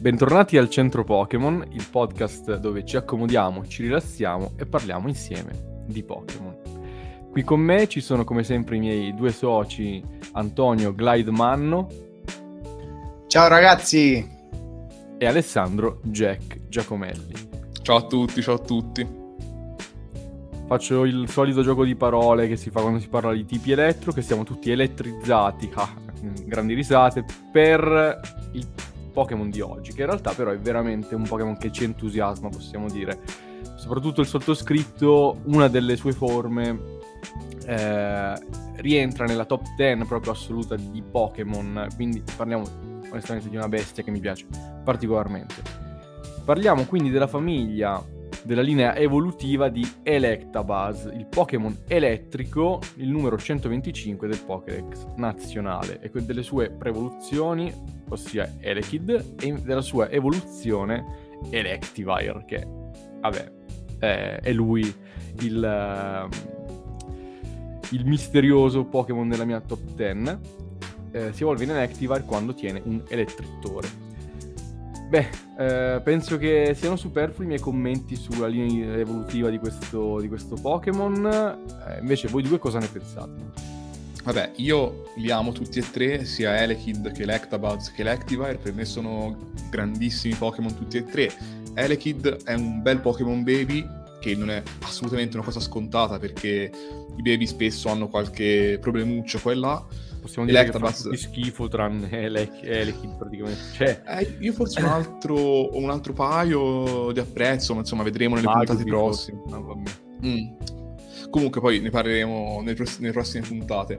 Bentornati al Centro Pokémon, il podcast dove ci accomodiamo, ci rilassiamo e parliamo insieme di Pokémon. Qui con me ci sono come sempre i miei due soci, Antonio Glidemanno. Ciao ragazzi! E Alessandro Jack Giacomelli. Ciao a tutti, ciao a tutti. Faccio il solito gioco di parole che si fa quando si parla di tipi elettro, che siamo tutti elettrizzati, grandi risate, per il Pokémon di oggi, che in realtà però è veramente un Pokémon che ci entusiasma, possiamo dire. Soprattutto il sottoscritto, una delle sue forme rientra nella top 10 proprio assoluta di Pokémon, quindi parliamo onestamente di una bestia che mi piace particolarmente. Parliamo quindi della famiglia, della linea evolutiva di Electabuzz, il Pokémon elettrico, il numero 125 del Pokédex nazionale, e delle sue prevoluzioni, ossia Elekid, e della sua evoluzione Electivire, che vabbè è lui il misterioso Pokémon della mia top 10. Si evolve in Electivire quando tiene un elettrittore. Penso che siano superflui i miei commenti sulla linea evolutiva di questo Pokémon. Invece voi due cosa ne pensate? Vabbè, io li amo tutti e tre, sia Elekid che Electabuzz che Electivire. Per me sono grandissimi Pokémon tutti e tre. Elekid è un bel Pokémon baby, che non è assolutamente una cosa scontata, perché i baby spesso hanno qualche problemuccio qua e là. Possiamo dire che fa tutti schifo tranne Elekid praticamente. Cioè... io forse un altro paio di apprezzo, ma insomma vedremo nelle puntate prossime. Comunque poi ne parleremo nelle prossime puntate.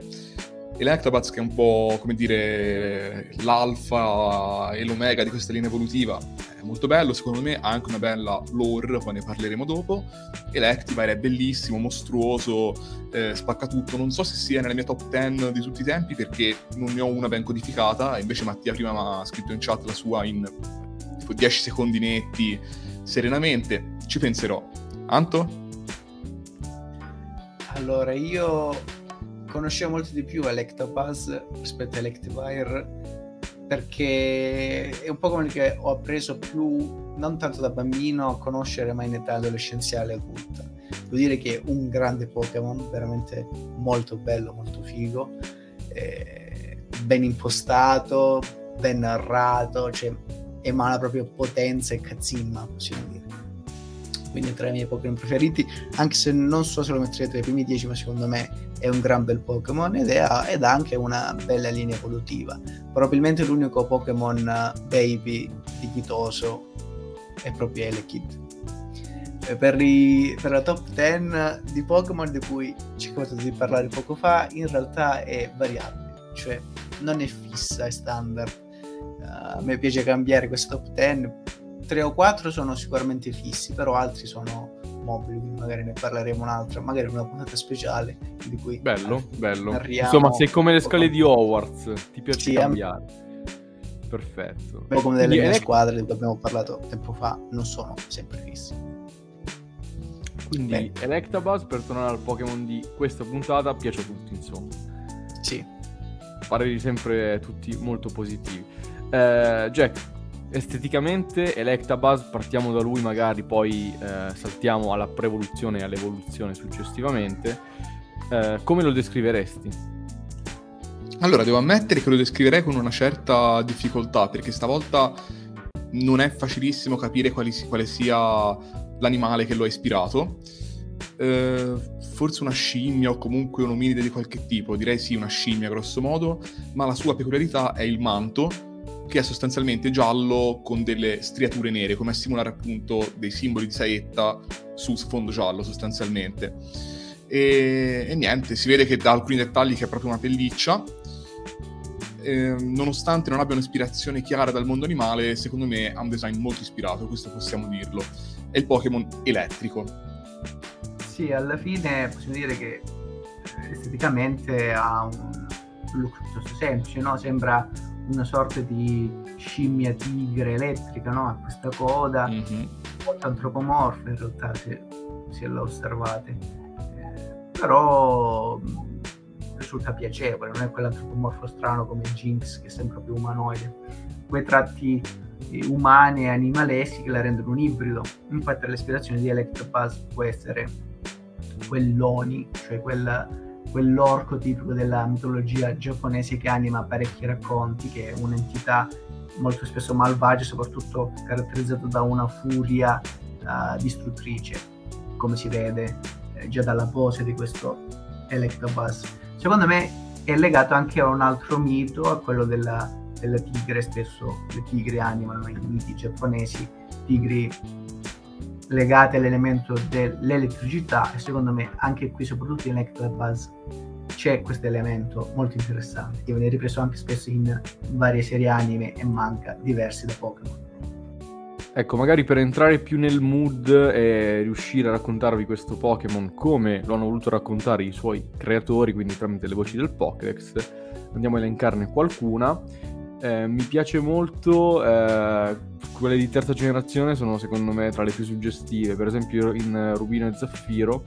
Electabuzz, che è un po' come dire l'alfa e l'omega di questa linea evolutiva, è molto bello, secondo me ha anche una bella lore, poi ne parleremo dopo. Electivire è bellissimo, mostruoso, spacca tutto. Non so se sia nella mia top 10 di tutti i tempi, perché non ne ho una ben codificata, invece Mattia prima mi ha scritto in chat la sua in tipo 10 secondi netti, serenamente. Ci penserò. Anto? Allora, io conoscevo molto di più Electabuzz rispetto a Electivire, perché è un Pokémon che ho appreso più, non tanto da bambino a conoscere, ma in età adolescenziale adulta. Devo dire che è un grande Pokémon, veramente molto bello, molto figo, ben impostato, ben narrato, cioè emana proprio potenza e cazzimma, possiamo dire. Quindi tra i miei Pokémon preferiti, anche se non so se lo metterei tra i primi 10, ma secondo me è un gran bel Pokémon ed ha anche una bella linea evolutiva. Probabilmente l'unico Pokémon baby dignitoso è proprio Elekid. Per la top 10 di Pokémon di cui cercato di parlare poco fa, in realtà è variabile, cioè non è fissa, è standard. A me piace cambiare questa top 10. 3 o 4 sono sicuramente fissi, però altri sono mobili, quindi magari ne parleremo un'altra, magari una puntata speciale di cui bello. Insomma, sei come le scale di Hogwarts, ti piace cambiare. Perfetto. Un po' come delle mie squadre di cui abbiamo parlato tempo fa, non sono sempre fissi. Quindi Electabuzz, per tornare al Pokémon di questa puntata, piace a tutti, insomma. Sì. Pareri sempre tutti molto positivi. Jack, esteticamente Electabuzz, partiamo da lui magari, poi saltiamo alla prevoluzione e all'evoluzione successivamente. Come lo descriveresti? Allora, devo ammettere che lo descriverei con una certa difficoltà, perché stavolta non è facilissimo capire quale sia l'animale che lo ha ispirato. Forse una scimmia o comunque un ominide di qualche tipo, direi sì, una scimmia grosso modo, ma la sua peculiarità è il manto, che è sostanzialmente giallo con delle striature nere, come a simulare appunto dei simboli di saetta su sfondo giallo sostanzialmente. E niente, si vede che da alcuni dettagli che è proprio una pelliccia. Nonostante non abbia un'ispirazione chiara dal mondo animale, secondo me ha un design molto ispirato, questo possiamo dirlo. È il Pokémon elettrico. Sì, alla fine possiamo dire che esteticamente ha un look piuttosto semplice, no? Sembra una sorta di scimmia tigre elettrica, no? Ha questa coda, molto antropomorfa in realtà, se la osservate, però risulta piacevole, non è quell'antropomorfo strano come Jinx, che è sempre più umanoide. Quei tratti umane e animaleschi che la rendono un ibrido. Infatti l'aspirazione di Electabuzz può essere quell'oni, cioè quell'orco tipico della mitologia giapponese che anima parecchi racconti, che è un'entità molto spesso malvagia, soprattutto caratterizzata da una furia distruttrice, come si vede già dalla pose di questo Electabuzz. Secondo me è legato anche a un altro mito, a quello della tigre. Spesso le tigri animano i miti giapponesi, tigri legate all'elemento dell'elettricità, e secondo me anche qui, soprattutto in Electabuzz, c'è questo elemento molto interessante che viene ripreso anche spesso in varie serie anime e manga diversi da Pokémon. Ecco, magari per entrare più nel mood e riuscire a raccontarvi questo Pokémon come lo hanno voluto raccontare i suoi creatori, quindi tramite le voci del Pokédex, andiamo a elencarne qualcuna. Mi piace molto, quelle di terza generazione sono secondo me tra le più suggestive. Per esempio in Rubino e Zaffiro,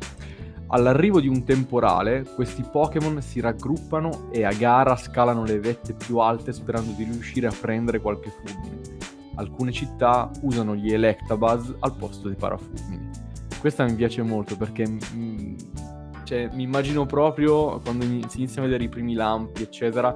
all'arrivo di un temporale, questi Pokémon si raggruppano e a gara scalano le vette più alte sperando di riuscire a prendere qualche fulmine. Alcune città usano gli Electabuzz al posto dei parafulmini. Questa mi piace molto perché mi immagino proprio quando si iniziano a vedere i primi lampi, eccetera,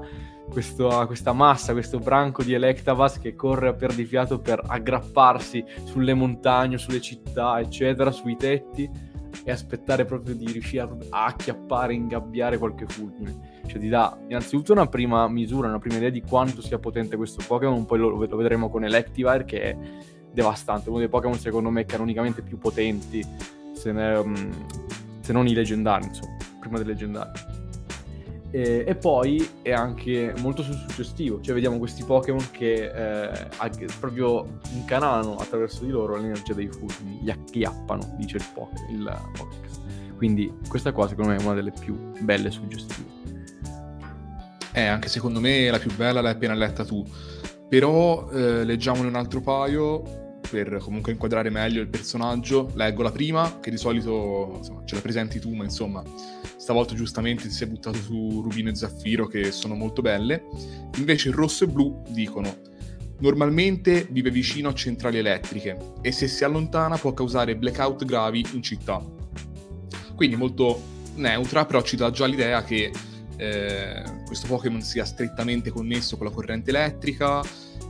questa massa, questo branco di Electabuzz che corre a perdifiato per aggrapparsi sulle montagne, sulle città, eccetera, sui tetti, e aspettare proprio di riuscire a acchiappare, ingabbiare qualche fulmine. Cioè ti dà innanzitutto una prima misura, una prima idea di quanto sia potente questo Pokémon. Poi lo vedremo con Electivire, che è devastante, uno dei Pokémon secondo me canonicamente più potenti, se non i leggendari, insomma, prima dei leggendari. E poi è anche molto suggestivo, cioè vediamo questi Pokémon che proprio incanano attraverso di loro l'energia dei fulmini, li acchiappano, dice il Pokédex. Quindi questa qua secondo me è una delle più belle e suggestive. Anche secondo me la più bella l'hai appena letta tu, però leggiamone un altro paio per comunque inquadrare meglio il personaggio. Leggo la prima, che di solito insomma, ce la presenti tu, ma insomma stavolta giustamente ti sei buttato su Rubino e Zaffiro, che sono molto belle. Invece Rosso e Blu dicono: normalmente vive vicino a centrali elettriche e se si allontana può causare blackout gravi in città. Quindi molto neutra, però ci dà già l'idea che questo Pokémon sia strettamente connesso con la corrente elettrica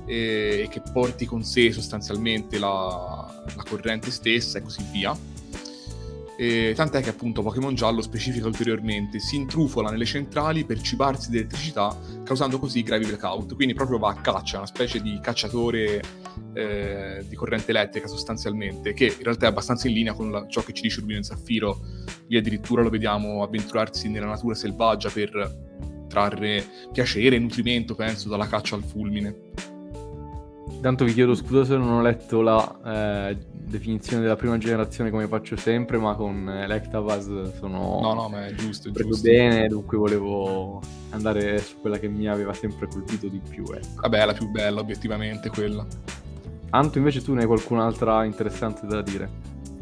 e che porti con sé sostanzialmente la corrente stessa e così via. Tant'è che appunto Pokémon Giallo specifica ulteriormente: si intrufola nelle centrali per cibarsi di elettricità, causando così gravi blackout. Quindi proprio va a caccia, una specie di cacciatore di corrente elettrica sostanzialmente, che in realtà è abbastanza in linea con ciò che ci dice Rubino e Zaffiro. Lì addirittura lo vediamo avventurarsi nella natura selvaggia per trarre piacere e nutrimento, penso, dalla caccia al fulmine. Tanto vi chiedo scusa se non ho letto la definizione della prima generazione, come faccio sempre, ma con Electabuzz sono... No, ma è giusto, bene, dunque volevo andare su quella che mi aveva sempre colpito di più. Vabbè, è la più bella, obiettivamente, quella. Anto, invece tu ne hai qualcun'altra interessante da dire?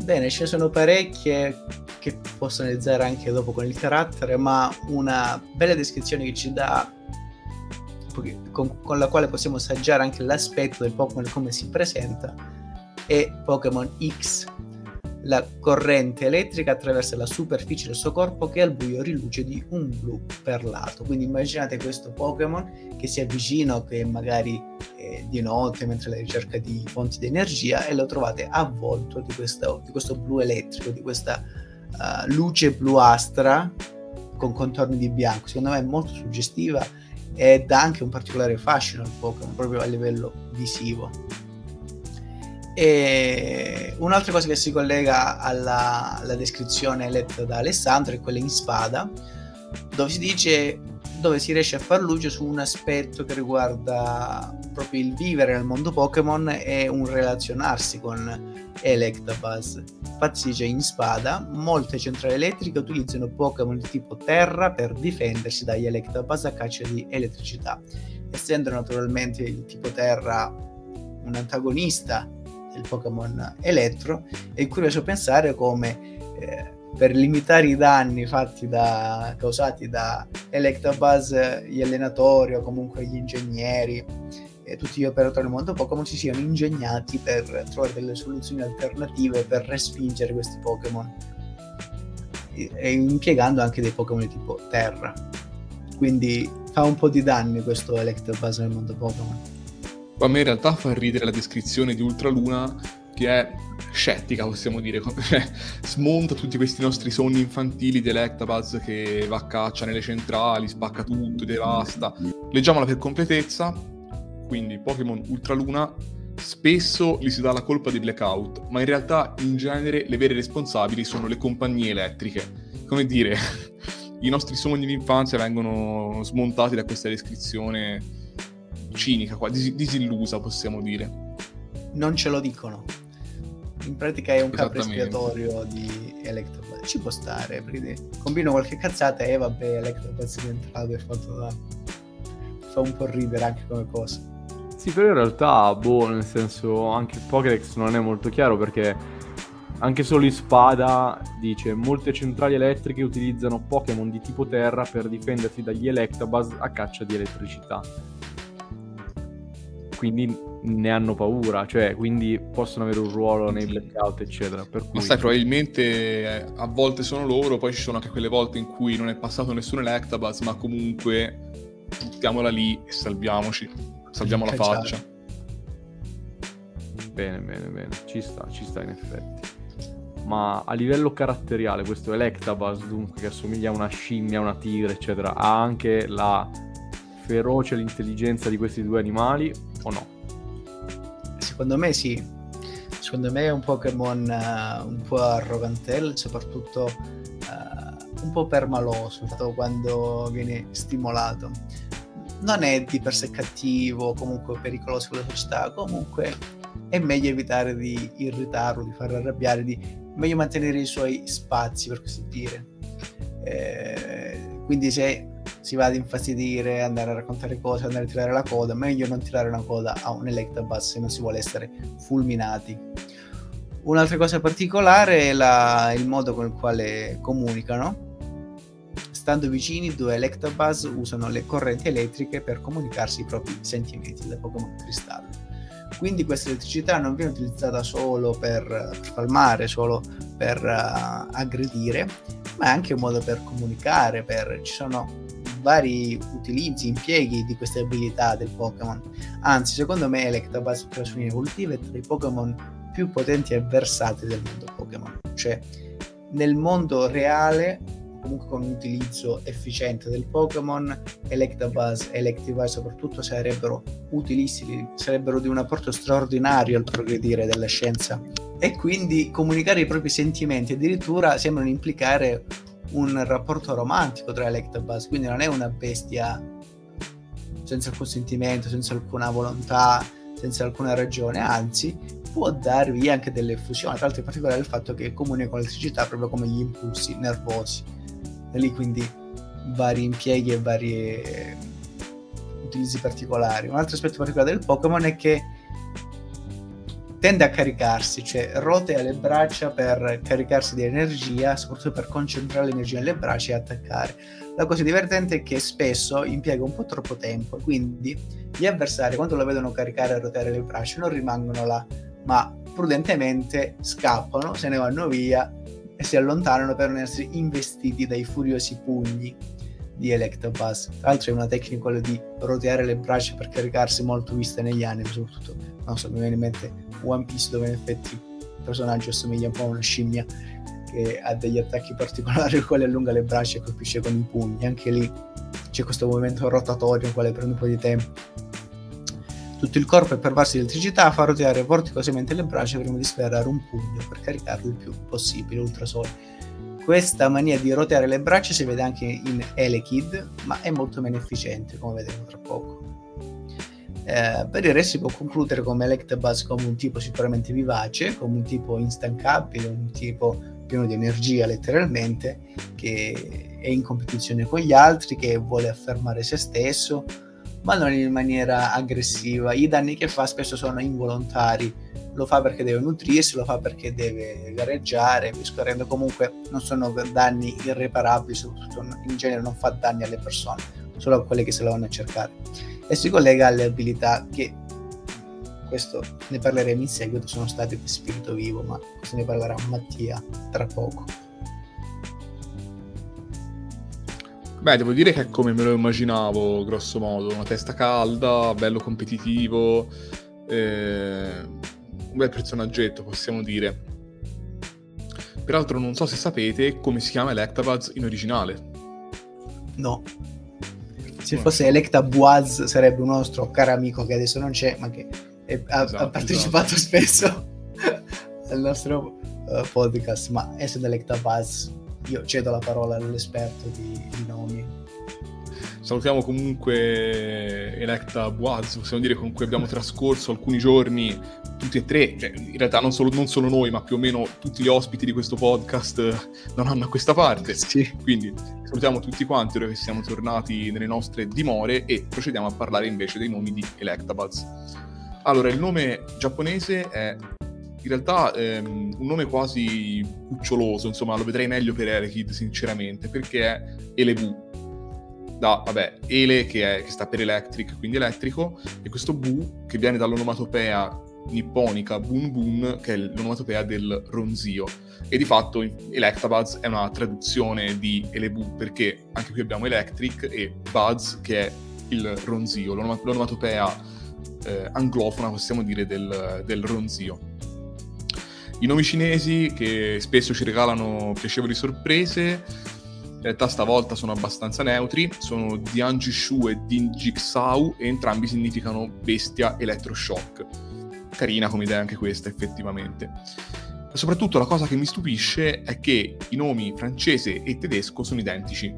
Bene, ce ne sono parecchie che posso analizzare anche dopo con il carattere, ma una bella descrizione che ci dà, con la quale possiamo assaggiare anche l'aspetto del Pokémon come si presenta, è Pokémon X. La corrente elettrica attraversa la superficie del suo corpo che al buio riluce di un blu perlato. Quindi immaginate questo Pokémon che si avvicina, che magari di notte mentre alla ricerca di fonti di energia, e lo trovate avvolto di questo blu elettrico, di questa luce bluastra con contorni di bianco. Secondo me è molto suggestiva e dà anche un particolare fascino al Pokémon proprio a livello visivo. E un'altra cosa che si collega alla descrizione letta da Alessandro è quella in Spada, dove si riesce a far luce su un aspetto che riguarda proprio il vivere nel mondo Pokémon e un relazionarsi con Electabuzz. Infatti si dice in Spada: molte centrali elettriche utilizzano Pokémon di tipo terra per difendersi dagli Electabuzz a caccia di elettricità, essendo naturalmente il tipo terra un antagonista il Pokémon Elettro. È curioso pensare come per limitare i danni causati da Electabuzz gli allenatori o comunque gli ingegneri tutti gli operatori del mondo Pokémon si siano ingegnati per trovare delle soluzioni alternative per respingere questi Pokémon, e impiegando anche dei Pokémon tipo terra. Quindi fa un po' di danni questo Electabuzz nel mondo Pokémon. A me in realtà fa ridere la descrizione di Ultraluna, che è scettica, possiamo dire, smonta tutti questi nostri sogni infantili di Electabuzz che va a caccia nelle centrali, spacca tutto, devasta. Leggiamola per completezza. Quindi Pokémon Ultraluna, spesso gli si dà la colpa di Blackout, ma in realtà in genere le vere responsabili sono le compagnie elettriche. Come dire, i nostri sogni di infanzia vengono smontati da questa descrizione cinica, disillusa, possiamo dire. Non ce lo dicono. In pratica è un capro espiatorio di Electabuzz. Ci può stare, perché combino qualche cazzata e vabbè, Electabuzz è entrato e fatto da... Fa un po' ridere anche come cosa. Sì, però in realtà, nel senso, anche Pokédex non è molto chiaro, perché anche solo in Spada dice: molte centrali elettriche utilizzano Pokémon di tipo terra per difendersi dagli Electabuzz a caccia di elettricità. Quindi ne hanno paura, cioè, quindi possono avere un ruolo nei blackout, eccetera. Per cui... Ma sai, probabilmente a volte sono loro, poi ci sono anche quelle volte in cui non è passato nessun Electabuzz, ma comunque buttiamola lì e salviamo la faccia. Bene, ci sta in effetti. Ma a livello caratteriale questo Electabuzz, dunque, che assomiglia a una scimmia, a una tigre, eccetera, ha anche la ferocia e l'intelligenza di questi due animali o no? Secondo me sì, secondo me è un Pokémon un po' arrogantello, soprattutto un po' permaloso quando viene stimolato. Non è di per sé cattivo, comunque pericoloso per la società, comunque è meglio evitare di irritarlo, di farlo arrabbiare, di meglio mantenere i suoi spazi, per così dire. Quindi se si va ad infastidire, andare a raccontare cose, andare a tirare la coda, meglio non tirare una coda a un Electabuzz se non si vuole essere fulminati. Un'altra cosa particolare è il modo con il quale comunicano. Stando vicini, due Electabuzz usano le correnti elettriche per comunicarsi i propri sentimenti da Pokémon Cristallo. Quindi questa elettricità non viene utilizzata solo per calmare, solo per aggredire, ma è anche un modo per comunicare, ci sono vari utilizzi, impieghi di queste abilità del Pokémon. Anzi, secondo me Electabuzz per le sue evolutive è tra i Pokémon più potenti e versatili del mondo Pokémon. Cioè, nel mondo reale, comunque con un utilizzo efficiente del Pokémon, Electabuzz e Electivire soprattutto sarebbero utilissimi, sarebbero di un apporto straordinario al progredire della scienza. E quindi comunicare i propri sentimenti addirittura sembrano implicare un rapporto romantico tra Electabuzz, quindi non è una bestia senza alcun sentimento, senza alcuna volontà, senza alcuna ragione, anzi può darvi anche delle effusioni. Tra l'altro in particolare il fatto che comunica con l'elettricità proprio come gli impulsi nervosi, e lì quindi vari impieghi e vari utilizzi particolari. Un altro aspetto particolare del Pokémon è che tende a caricarsi, cioè rotea le braccia per caricarsi di energia, soprattutto per concentrare l'energia nelle braccia e attaccare. La cosa divertente è che spesso impiega un po' troppo tempo, quindi gli avversari, quando lo vedono caricare e roteare le braccia, non rimangono là, ma prudentemente scappano, se ne vanno via e si allontanano per non essere investiti dai furiosi pugni di Electabuzz. Tra l'altro è una tecnica quella di roteare le braccia per caricarsi, molto vista negli anime, soprattutto, non so, mi viene in mente One Piece, dove in effetti il personaggio assomiglia un po' a una scimmia che ha degli attacchi particolari, il quale allunga le braccia e colpisce con i pugni. Anche lì c'è questo movimento rotatorio, il quale prende un po' di tempo. Tutto il corpo è pervaso di elettricità, fa roteare vorticosamente le braccia prima di sferrare un pugno per caricarlo il più possibile, ultrasole. Questa mania di roteare le braccia si vede anche in Elekid, ma è molto meno efficiente, come vedremo tra poco. Per il resto si può concludere come Electabuzz come un tipo sicuramente vivace, come un tipo instancabile, un tipo pieno di energia letteralmente, che è in competizione con gli altri, che vuole affermare se stesso, ma non in maniera aggressiva. I danni che fa spesso sono involontari, lo fa perché deve nutrirsi, lo fa perché deve gareggiare, comunque non sono danni irreparabili, soprattutto in genere non fa danni alle persone, solo a quelle che se la vanno a cercare, e si collega alle abilità che, questo ne parleremo in seguito, sono state per Spirito Vivo, ma se ne parlerà Mattia tra poco. Beh, devo dire che è come me lo immaginavo, grosso modo, una testa calda, bello competitivo, un bel personaggetto, possiamo dire. Peraltro non so se sapete come si chiama Electabuzz in originale. No. Se fosse Electabuzz sarebbe un nostro caro amico che adesso non c'è, ma che ha partecipato spesso al nostro podcast. Ma essendo Electabuzz, io cedo la parola all'esperto di nomi. Salutiamo comunque Electabuzz, possiamo dire che comunque abbiamo trascorso alcuni giorni, tutti e tre, cioè in realtà non solo noi, ma più o meno tutti gli ospiti di questo podcast da un anno a questa parte. Sì. Quindi salutiamo tutti quanti ora che siamo tornati nelle nostre dimore e procediamo a parlare invece dei nomi di Electabuzz. Allora, il nome giapponese è in realtà un nome quasi cuccioloso, insomma lo vedrei meglio per Elekid sinceramente, perché è Elebu. Da, vabbè, ele che sta per electric, quindi elettrico, e questo bu che viene dall'onomatopea nipponica bun bun, che è l'onomatopea del ronzio, e di fatto Electabuzz è una traduzione di Elebu, perché anche qui abbiamo electric e buzz che è il ronzio, l'onomatopea anglofona, possiamo dire, del ronzio. I nomi cinesi che spesso ci regalano piacevoli sorprese, in realtà stavolta sono abbastanza neutri, sono Dianjishu e Dinjixau, e entrambi significano bestia elettroshock. Carina come idea anche questa, effettivamente. E soprattutto la cosa che mi stupisce è che i nomi francese e tedesco sono identici.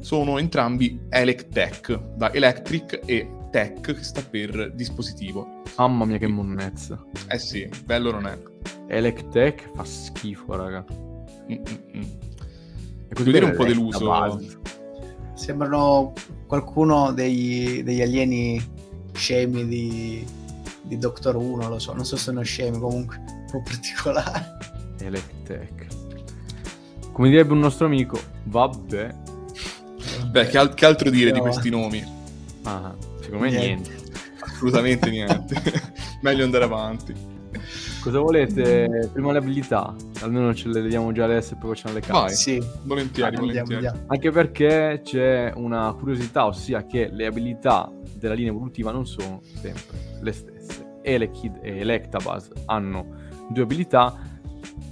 Sono entrambi Electech, da electric, e tech che sta per dispositivo. Mamma mia che monnezza. Eh sì, bello non è. Electech fa schifo, raga. Devo dire un po' deluso. Sembrano qualcuno degli alieni scemi di Doctor Who, non lo so, non so se sono scemi, comunque un po' particolare. Electech. Come direbbe un nostro amico, vabbè. Beh, che altro dire di questi nomi? Ah, secondo me niente. Assolutamente niente. Meglio andare avanti. Cosa volete? Prima le abilità, almeno ce le vediamo già adesso e poi facciamo le carte. Sì, volentieri. Anche perché c'è una curiosità, ossia che le abilità della linea evolutiva non sono sempre le stesse. Elekid e Electabuzz hanno due abilità,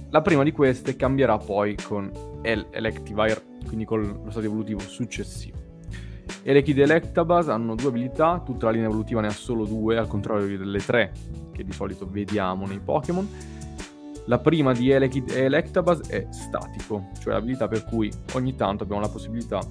la prima di queste cambierà poi con Electivire, quindi con lo stato evolutivo successivo. Elekid e Electabuzz hanno due abilità, tutta la linea evolutiva ne ha solo due, al contrario delle tre che di solito vediamo nei Pokémon. La prima di Elekid e Electabuzz è statico, cioè l'abilità per cui ogni tanto abbiamo la possibilità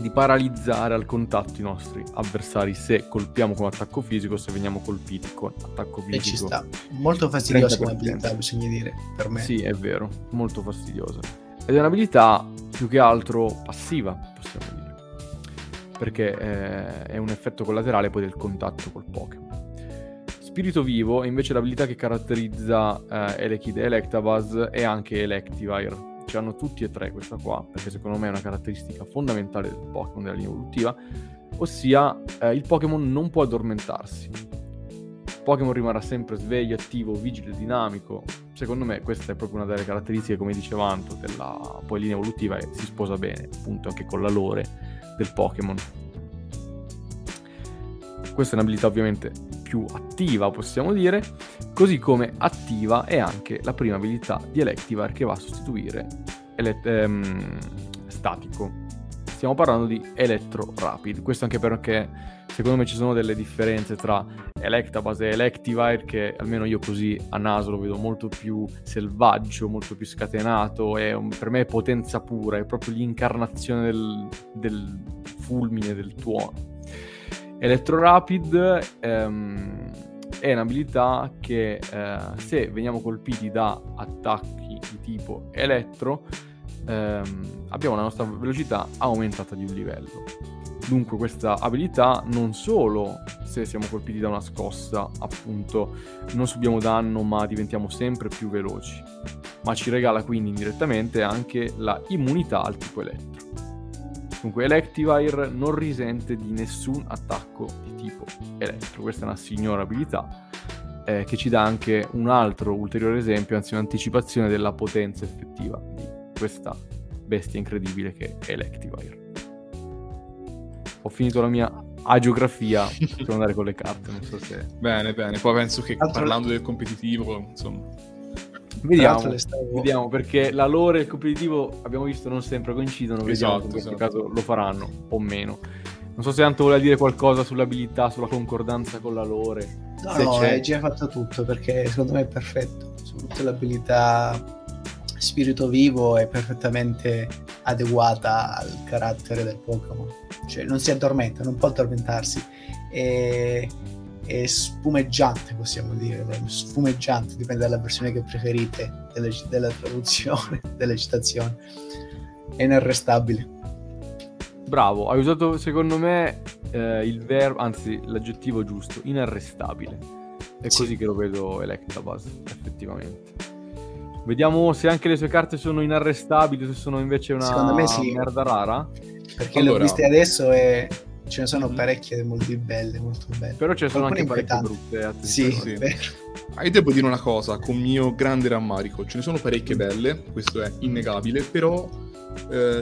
di paralizzare al contatto i nostri avversari se colpiamo con attacco fisico, se veniamo colpiti con attacco fisico. E ci sta, molto fastidiosa come abilità, bisogna dire, per me. Sì, è vero, molto fastidiosa. Ed è un'abilità più che altro passiva, possiamo dire, perché è un effetto collaterale poi del contatto col Pokémon. Spirito Vivo è invece l'abilità che caratterizza Elekid e Electabuzz e anche Electivire. Ce l'hanno tutti e tre questa qua, perché secondo me è una caratteristica fondamentale del Pokémon della linea evolutiva, ossia il Pokémon non può addormentarsi. Il Pokémon rimarrà sempre sveglio, attivo, vigile, dinamico. Secondo me questa è proprio una delle caratteristiche, come diceva Anto, della poi linea evolutiva, che si sposa bene appunto anche con la lore del Pokémon. Questa è un'abilità ovviamente più attiva, possiamo dire, così come attiva è anche la prima abilità di Electivire, che va a sostituire statico. Stiamo parlando di Electro Rapid, questo anche perché secondo me ci sono delle differenze tra Electabuzz e Electivire, che almeno io così a naso lo vedo molto più selvaggio, molto più scatenato, per me è potenza pura, è proprio l'incarnazione del fulmine, del tuono. Electro Rapid è un'abilità che se veniamo colpiti da attacchi di tipo elettro abbiamo la nostra velocità aumentata di un livello. Dunque questa abilità non solo se siamo colpiti da una scossa appunto non subiamo danno ma diventiamo sempre più veloci, ma ci regala quindi indirettamente anche la immunità al tipo elettro. Comunque Electivire non risente di nessun attacco di tipo elettro. Questa è una signora abilità che ci dà anche un altro ulteriore esempio, anzi un'anticipazione della potenza effettiva di questa bestia incredibile che è Electivire. Ho finito la mia agiografia, devo andare con le carte, non so se... Bene, poi penso che parlando del competitivo, insomma... Vediamo, perché la lore e il competitivo abbiamo visto non sempre coincidono, esatto, vediamo in questo caso lo faranno o meno. Non so se Anto vuole dire qualcosa sull'abilità, sulla concordanza con la lore. No, è già fatto tutto, perché secondo me è perfetto. Soprattutto l'abilità Spirito Vivo è perfettamente adeguata al carattere del Pokémon. Cioè non si addormenta, non può addormentarsi. È spumeggiante, possiamo dire, spumeggiante, dipende dalla versione che preferite, della traduzione, della citazione. È inarrestabile. Bravo, hai usato secondo me il verbo, anzi l'aggettivo giusto, inarrestabile. È sì, così che lo vedo Electabuzz, effettivamente. Vediamo se anche le sue carte sono inarrestabili, se sono invece una secondo me sì, merda rara. Perché allora... le ho viste adesso e... ce ne sono parecchie, molto belle, molto belle. Però ce ne sono anche parecchie brutte. Sì. Io devo dire una cosa, con mio grande rammarico. Ce ne sono parecchie belle, questo è innegabile, però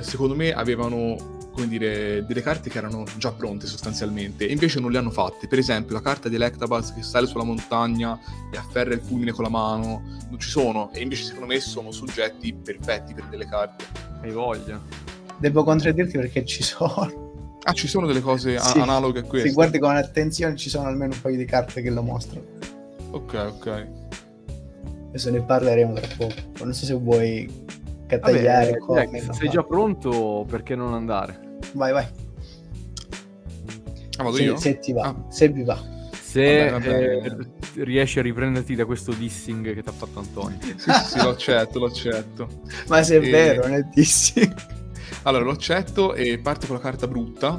secondo me avevano, come dire, delle carte che erano già pronte sostanzialmente, e invece non le hanno fatte. Per esempio la carta di Electabuzz che sale sulla montagna e afferra il fulmine con la mano, non ci sono, e invece secondo me sono soggetti perfetti per delle carte. Hai voglia. Devo contraddirti perché ci sono. Ah, ci sono delle cose sì, analoghe a queste. Se guardi con attenzione ci sono almeno un paio di carte che lo mostrano. Ok. Adesso ne parleremo tra poco. Non so se vuoi cattagliare. Vabbè, sei già pronto, perché non andare? Vai. Ah, vado io? Se ti va. Ah. Se vi va. Se vabbè. Riesci a riprenderti da questo dissing che ti ha fatto Antonio. Sì, lo accetto. Ma se è vero, non è dissing. Allora, lo accetto e parto con la carta brutta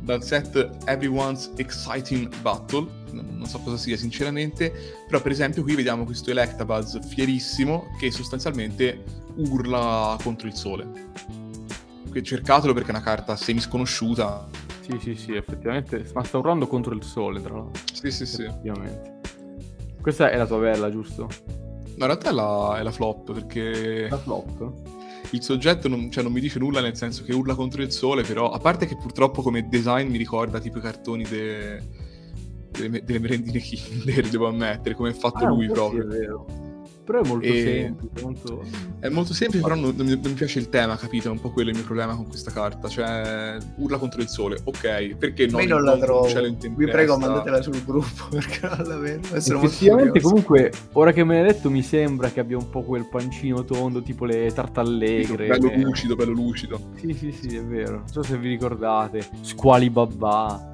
dal set Everyone's Exciting Battle. Non so cosa sia sinceramente, però per esempio qui vediamo questo Electabuzz fierissimo che sostanzialmente urla contro il sole. Cercatelo perché è una carta semisconosciuta. Sì, effettivamente, ma sta urlando contro il sole, tra l'altro. Sì. Effettivamente. Questa è la tua bella, giusto? No, in realtà è la flop, perché... La flop? Il soggetto non mi dice nulla, nel senso che urla contro il sole, però a parte che purtroppo come design mi ricorda tipo i cartoni delle merendine Kinder, devo ammettere, come è fatto lui proprio. Sì, è vero. Però è molto semplice. È molto semplice, però non mi piace il tema, capito? È un po' quello il mio problema con questa carta, cioè urla contro il sole, ok, perché no? Io non la trovo, vi prego mandatela sul gruppo perché non la vedo. Effettivamente comunque, ora che me l'hai detto, mi sembra che abbia un po' quel pancino tondo, tipo le tartallegre. Bello lucido. Sì, è vero, non so se vi ricordate, Squali Babà.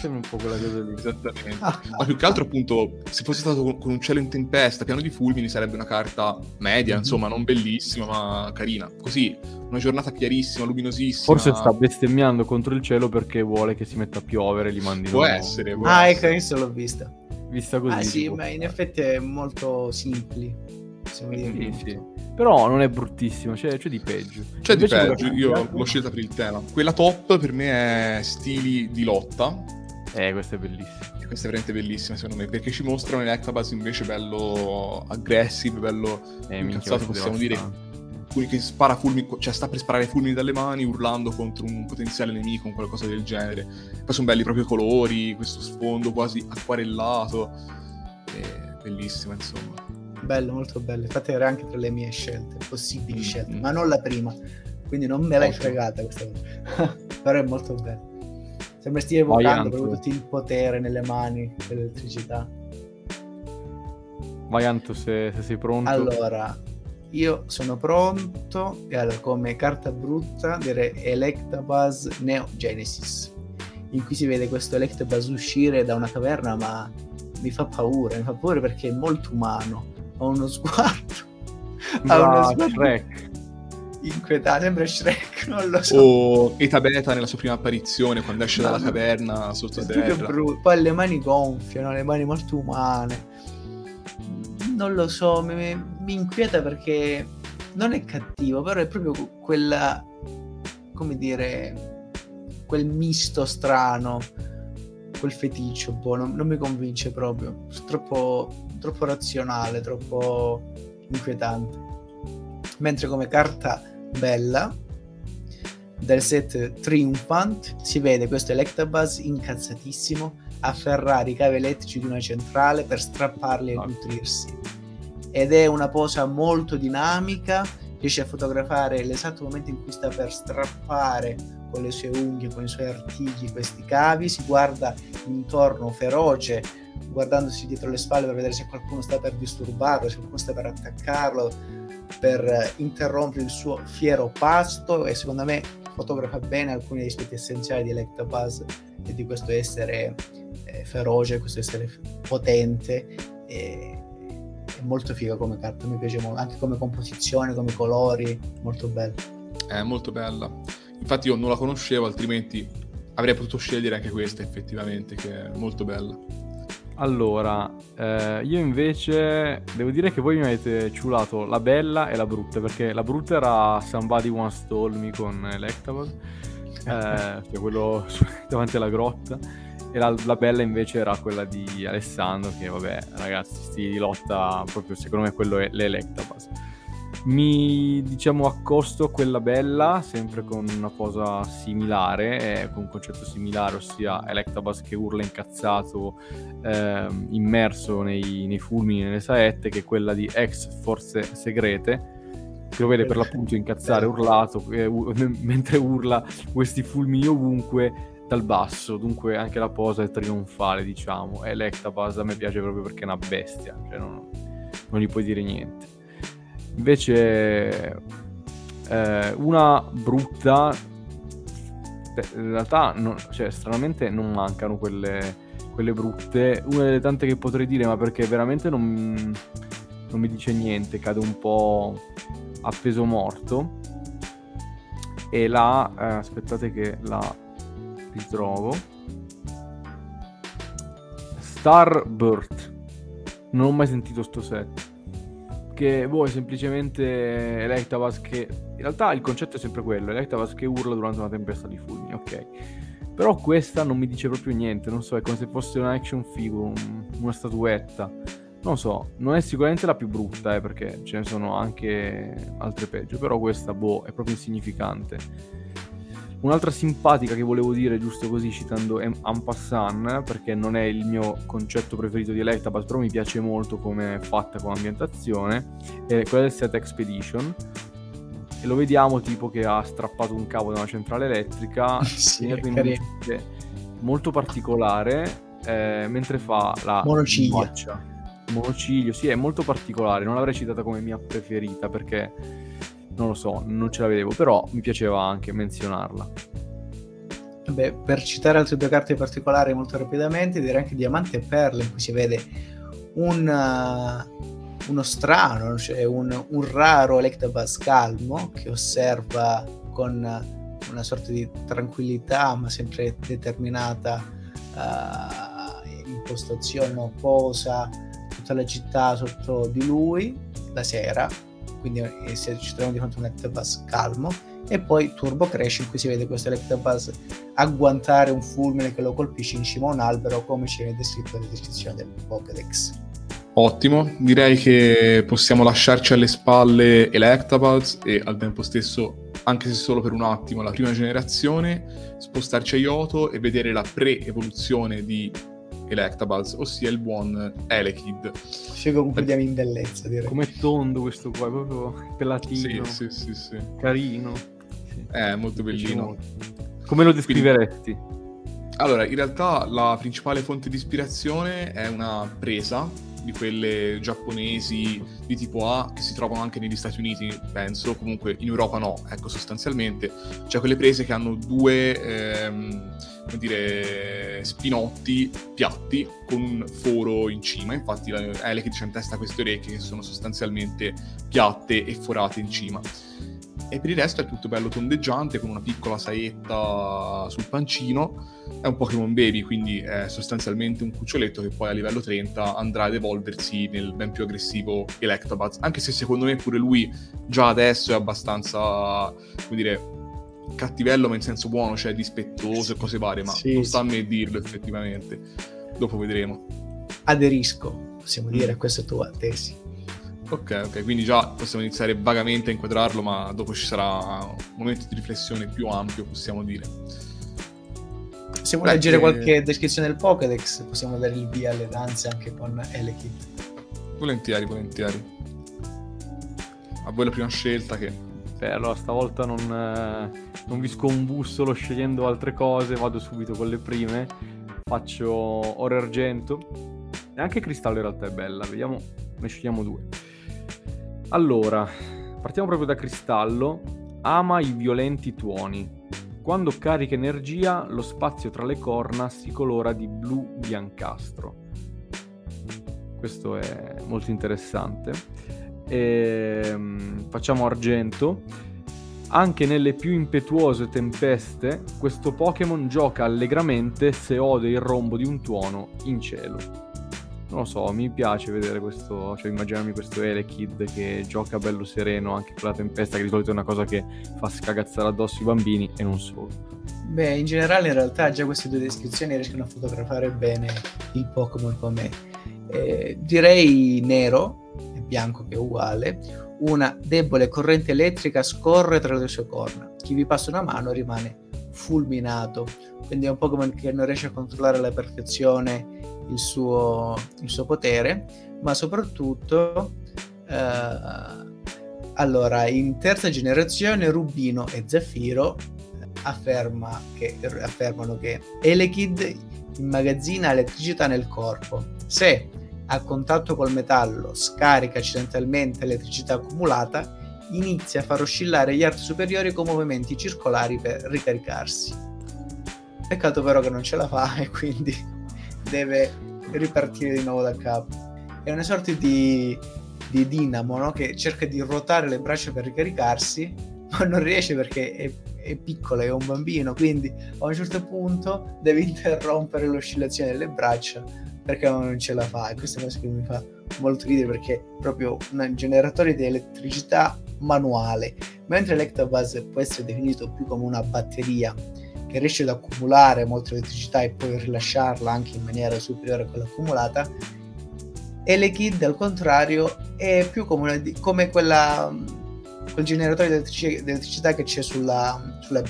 Sembra un po' quella cosa lì. Esattamente. Ma più che altro appunto, se fosse stato con un cielo in tempesta, piano di fulmini, sarebbe una carta media, insomma, non bellissima ma carina. Così, una giornata chiarissima, luminosissima. Forse sta bestemmiando contro il cielo perché vuole che si metta a piovere e li mandi. Può essere. Ecco, adesso l'ho vista. Vista così. Ah sì, ma in effetti è molto simple. Sì. Però non è bruttissimo, c'è di peggio. Io l'ho scelta per il tema. Quella top per me è Stili di Lotta. Questa è bellissima. Questa è veramente bellissima secondo me, perché ci mostra un Electabuzz invece bello aggressive, bello incazzato, possiamo dire. Che spara fulmini, cioè sta per sparare fulmini dalle mani urlando contro un potenziale nemico, un qualcosa del genere. Poi sono belli proprio i colori, questo sfondo quasi acquarellato. Bellissima insomma. Bello, molto bello. Infatti era anche tra le mie scelte, possibili scelte, ma non la prima. Quindi non me l'hai fregata questa cosa. Però è molto bello. Sembresti evocando proprio tutto il potere nelle mani, l'elettricità. Vai Anto, se sei pronto. Allora, io sono pronto. E allora, come carta brutta direi Electabuzz Neo Genesis, in cui si vede questo Electabuzz uscire da una caverna, ma mi fa paura perché è molto umano. Ha uno sguardo Shrek inquietante, sembra Shrek, non lo so. Eta Beta nella sua prima apparizione quando esce dalla caverna sottoterra. Poi le mani gonfie, no? Le mani molto umane, non lo so, mi inquieta perché non è cattivo, però è proprio quella come dire, quel misto strano, quel feticcio, boh, non mi convince proprio, troppo razionale, troppo inquietante. Mentre come carta bella del set Triumphant si vede questo Electabuzz incazzatissimo afferrare i cavi elettrici di una centrale per strapparli e nutrirsi, ed è una posa molto dinamica, riesce a fotografare l'esatto momento in cui sta per strappare con le sue unghie, con i suoi artigli questi cavi, si guarda intorno feroce guardandosi dietro le spalle per vedere se qualcuno sta per disturbarlo, se qualcuno sta per attaccarlo, per interrompere il suo fiero pasto, e secondo me fotografa bene alcuni aspetti essenziali di Electabuzz e di questo essere feroce, questo essere potente. È molto figo come carta, mi piace molto, anche come composizione, come colori, molto bella. È molto bella, infatti io non la conoscevo, altrimenti avrei potuto scegliere anche questa effettivamente, che è molto bella. Allora, io invece devo dire che voi mi avete ciulato la bella e la brutta, perché la brutta era Somebody Once Told Me con Electabuzz, cioè quello davanti alla grotta, e la bella invece era quella di Alessandro, che vabbè ragazzi, si lotta proprio, secondo me quello è l'Electabuzz. Mi, diciamo, accosto quella bella sempre con una cosa similare, con un concetto similare, ossia Electabuzz che urla incazzato, immerso nei fulmini, nelle saette, che è quella di Ex Forze Segrete, che lo vede per l'appunto incazzare, urlato, mentre urla questi fulmini ovunque dal basso. Dunque anche la posa è trionfale, diciamo. Electabuzz a me piace proprio perché è una bestia, cioè non gli puoi dire niente. Invece una brutta, in realtà cioè, stranamente non mancano quelle brutte, una delle tante che potrei dire, ma perché veramente non mi dice niente, cade un po' a peso morto. E la aspettate che la ritrovo, Starbird, non ho mai sentito sto set, che voi semplicemente Electabuzz che, in realtà il concetto è sempre quello, Electabuzz che urla durante una tempesta di fulmini, ok, però questa non mi dice proprio niente, non so, è come se fosse una action figure, una statuetta, non so, non è sicuramente la più brutta, perché ce ne sono anche altre peggio, però questa boh, è proprio insignificante. Un'altra simpatica che volevo dire giusto così, citando en passant, perché non è il mio concetto preferito di Electabuzz, però mi piace molto come è fatta come ambientazione, è quella del set Expedition, e lo vediamo tipo che ha strappato un cavo da una centrale elettrica, sì, in molto particolare, mentre fa la monociglio, sì, è molto particolare, non l'avrei citata come mia preferita perché non lo so, non ce la vedevo, però mi piaceva anche menzionarla. Beh, per citare altre due carte particolari molto rapidamente, direi anche Diamante e Perla, in cui si vede uno strano, cioè un raro Electabuzz calmo, che osserva con una sorta di tranquillità, ma sempre determinata impostazione, posa tutta la città sotto di lui la sera, quindi ci troviamo di fronte a un Electabuzz calmo. E poi Turbo Crash, in cui si vede questo Electabuzz agguantare un fulmine che lo colpisce in cima a un albero, come ci viene descritto nella descrizione del Pokédex. Ottimo, direi che possiamo lasciarci alle spalle Electabuzz e al tempo stesso, anche se solo per un attimo, la prima generazione, spostarci a Johto e vedere la pre-evoluzione di Electabuzz, ossia il buon Elekid. Scelgo, concludiamo in bellezza, direi. Com'è tondo questo qua, proprio pelatino. Sì. Carino. Sì. Molto bellino. Come lo descriveresti? Quindi, allora, in realtà la principale fonte di ispirazione è una presa di quelle giapponesi di tipo A che si trovano anche negli Stati Uniti, penso, comunque in Europa no, ecco, sostanzialmente cioè quelle prese che hanno due come dire spinotti piatti con un foro in cima, infatti Elekid c'è in testa queste orecchie che sono sostanzialmente piatte e forate in cima, e per il resto è tutto bello tondeggiante con una piccola saetta sul pancino. È un Pokémon Baby, quindi è sostanzialmente un cuccioletto che poi a livello 30 andrà ad evolversi nel ben più aggressivo Electabuzz, anche se secondo me pure lui già adesso è abbastanza, come dire, cattivello ma in senso buono, cioè dispettoso e cose varie, ma sì, non sta a me dirlo effettivamente, dopo vedremo. Aderisco, possiamo dire, a questa tua tesi. Ok, quindi già possiamo iniziare vagamente a inquadrarlo, ma dopo ci sarà un momento di riflessione più ampio, possiamo dire. Se vuoi leggere qualche descrizione del Pokédex, possiamo dare il via alle danze anche con Elekid. Volentieri. A voi la prima scelta che... Beh, allora stavolta non vi scombussolo scegliendo altre cose, vado subito con le prime. Faccio oro e argento, e anche cristallo in realtà è bella, vediamo, ne scegliamo due. Allora, partiamo proprio da cristallo. Ama i violenti tuoni. Quando carica energia, lo spazio tra le corna si colora di blu biancastro. Questo è molto interessante. Facciamo argento. Anche nelle più impetuose tempeste questo Pokémon gioca allegramente se ode il rombo di un tuono in cielo. Non lo so, mi piace vedere questo, cioè immaginarmi questo Elekid che gioca bello sereno anche con la tempesta, che di solito è una cosa che fa scagazzare addosso i bambini e non solo. Beh, in generale in realtà già queste due descrizioni riescono a fotografare bene il Pokémon com'è. Direi nero bianco che è uguale, una debole corrente elettrica scorre tra le sue corna, chi vi passa una mano rimane fulminato, quindi è un Pokémon che non riesce a controllare alla perfezione il suo potere, ma soprattutto allora in terza generazione Rubino e Zaffiro affermano che Elekid immagazzina elettricità nel corpo, se a contatto col metallo scarica accidentalmente l'elettricità accumulata, inizia a far oscillare gli arti superiori con movimenti circolari per ricaricarsi. Peccato però che non ce la fa e quindi deve ripartire di nuovo da capo. È una sorta di dinamo, no? Che cerca di ruotare le braccia per ricaricarsi, ma non riesce perché è piccolo, è un bambino, quindi a un certo punto deve interrompere l'oscillazione delle braccia perché non ce la fa, e questa è una cosa che mi fa molto ridere perché è proprio un generatore di elettricità manuale, mentre l'Ectabuzz può essere definito più come una batteria che riesce ad accumulare molta elettricità e poi rilasciarla anche in maniera superiore a quella accumulata. Elekid al contrario è più come quel generatore di elettricità che c'è sulla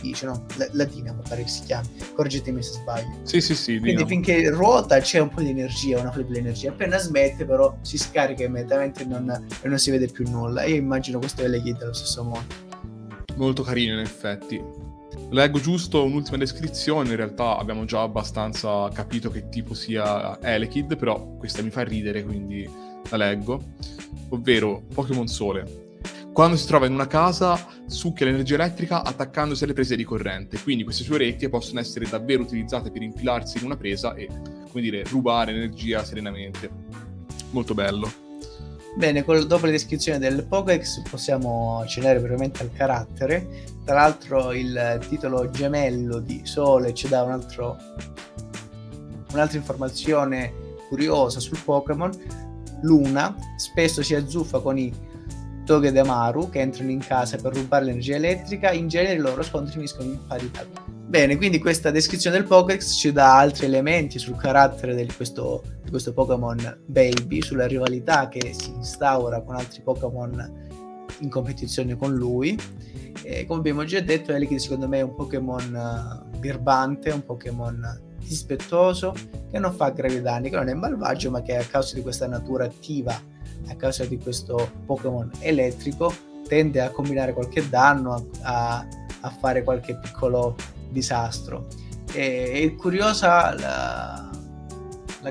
bici, no? La dinamo pare che si chiami, correggetemi se sbaglio. Sì, quindi dinamo. Finché ruota c'è un po' di energia, una flip di energia, appena smette però si scarica immediatamente e non si vede più nulla. Io immagino questo Elekid allo stesso modo, molto carino in effetti. Leggo giusto un'ultima descrizione, in realtà abbiamo già abbastanza capito che tipo sia Elekid, però questa mi fa ridere quindi la leggo, ovvero Pokémon Sole. Quando si trova in una casa, succhia l'energia elettrica attaccandosi alle prese di corrente, quindi queste sue orecchie possono essere davvero utilizzate per infilarsi in una presa e, come dire, rubare energia serenamente. Molto bello. Bene, dopo la descrizione del Pokédex possiamo accennare brevemente al carattere. Tra l'altro il titolo gemello di Sole ci dà un'altra informazione curiosa sul Pokémon. Luna spesso si azzuffa con i Togedemaru che entrano in casa per rubare l'energia elettrica, in genere i loro scontri finiscono in parità. Bene, quindi questa descrizione del Pokédex ci dà altri elementi sul carattere di questo Pokémon Baby, sulla rivalità che si instaura con altri Pokémon in competizione con lui. E come abbiamo già detto, Elekid secondo me è un Pokémon birbante, un Pokémon dispettoso, che non fa gravi danni, che non è malvagio, ma che a causa di questa natura attiva, a causa di questo Pokémon elettrico, tende a combinare qualche danno, a fare qualche piccolo disastro. È curiosa la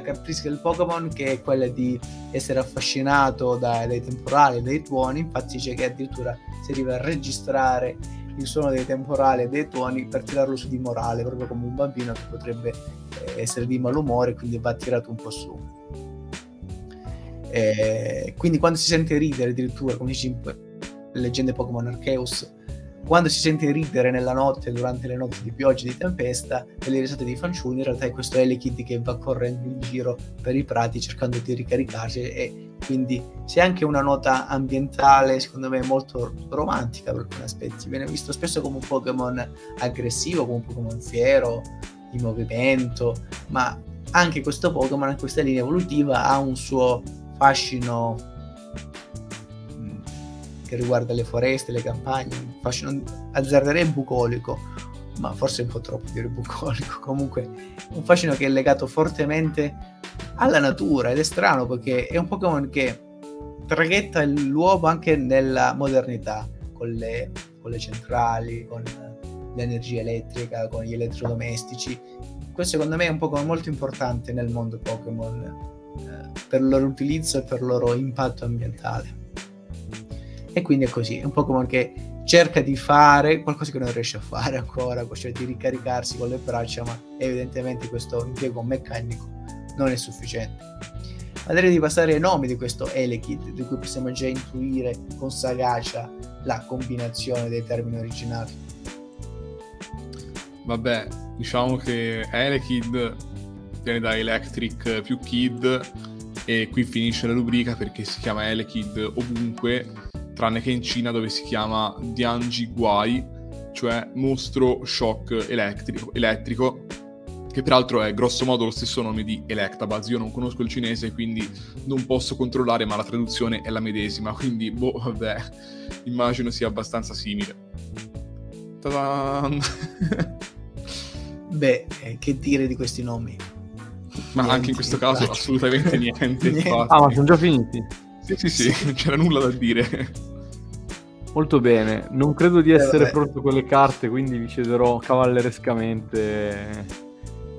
caratteristica del Pokémon, che è quella di essere affascinato dai temporali e dai tuoni. Infatti c'è che addirittura si arriva a registrare il suono dei temporali e dei tuoni per tirarlo su di morale, proprio come un bambino che potrebbe essere di malumore, quindi va tirato un po' su. Quindi quando si sente ridere, addirittura come dice le leggende Pokémon Arceus, quando si sente ridere nella notte, durante le notti di pioggia e di tempesta, delle risate dei fanciulli, in realtà è questo Elekid che va correndo in giro per i prati cercando di ricaricarsi e Quindi c'è anche una nota ambientale, secondo me, molto romantica per alcuni aspetti. Viene visto spesso come un Pokémon aggressivo, come un Pokémon fiero, di movimento, ma anche questo Pokémon, anche questa linea evolutiva, ha un suo fascino che riguarda le foreste, le campagne, un fascino azzarderei bucolico, ma forse un po' troppo dire bucolico, comunque un fascino che è legato fortemente alla natura, ed è strano perché è un Pokémon che traghetta l'uomo anche nella modernità, con le centrali, con l'energia elettrica, con gli elettrodomestici. Questo secondo me è un Pokémon molto importante nel mondo Pokémon, per il loro utilizzo e per il loro impatto ambientale. E quindi è così, è un Pokémon che cerca di fare qualcosa che non riesce a fare ancora, cioè di ricaricarsi con le braccia, ma evidentemente questo impiego meccanico non è sufficiente. Ma direi di passare ai nomi di questo Elekid, di cui possiamo già intuire con sagacia la combinazione dei termini originali. Vabbè, diciamo che Elekid viene da Electric più Kid, e qui finisce la rubrica perché si chiama Elekid ovunque, tranne che in Cina, dove si chiama Dianji Guai, cioè mostro shock elettrico, che peraltro è grosso modo lo stesso nome di Electabuzz. Io non conosco il cinese, quindi non posso controllare, ma la traduzione è la medesima, quindi vabbè, immagino sia abbastanza simile. Ta-da! Beh, che dire di questi nomi? Ma niente, anche in questo caso assolutamente niente. Ma sono già finiti? Sì, non c'era nulla da dire. Molto bene, non credo di essere pronto con le carte, quindi vi cederò cavallerescamente.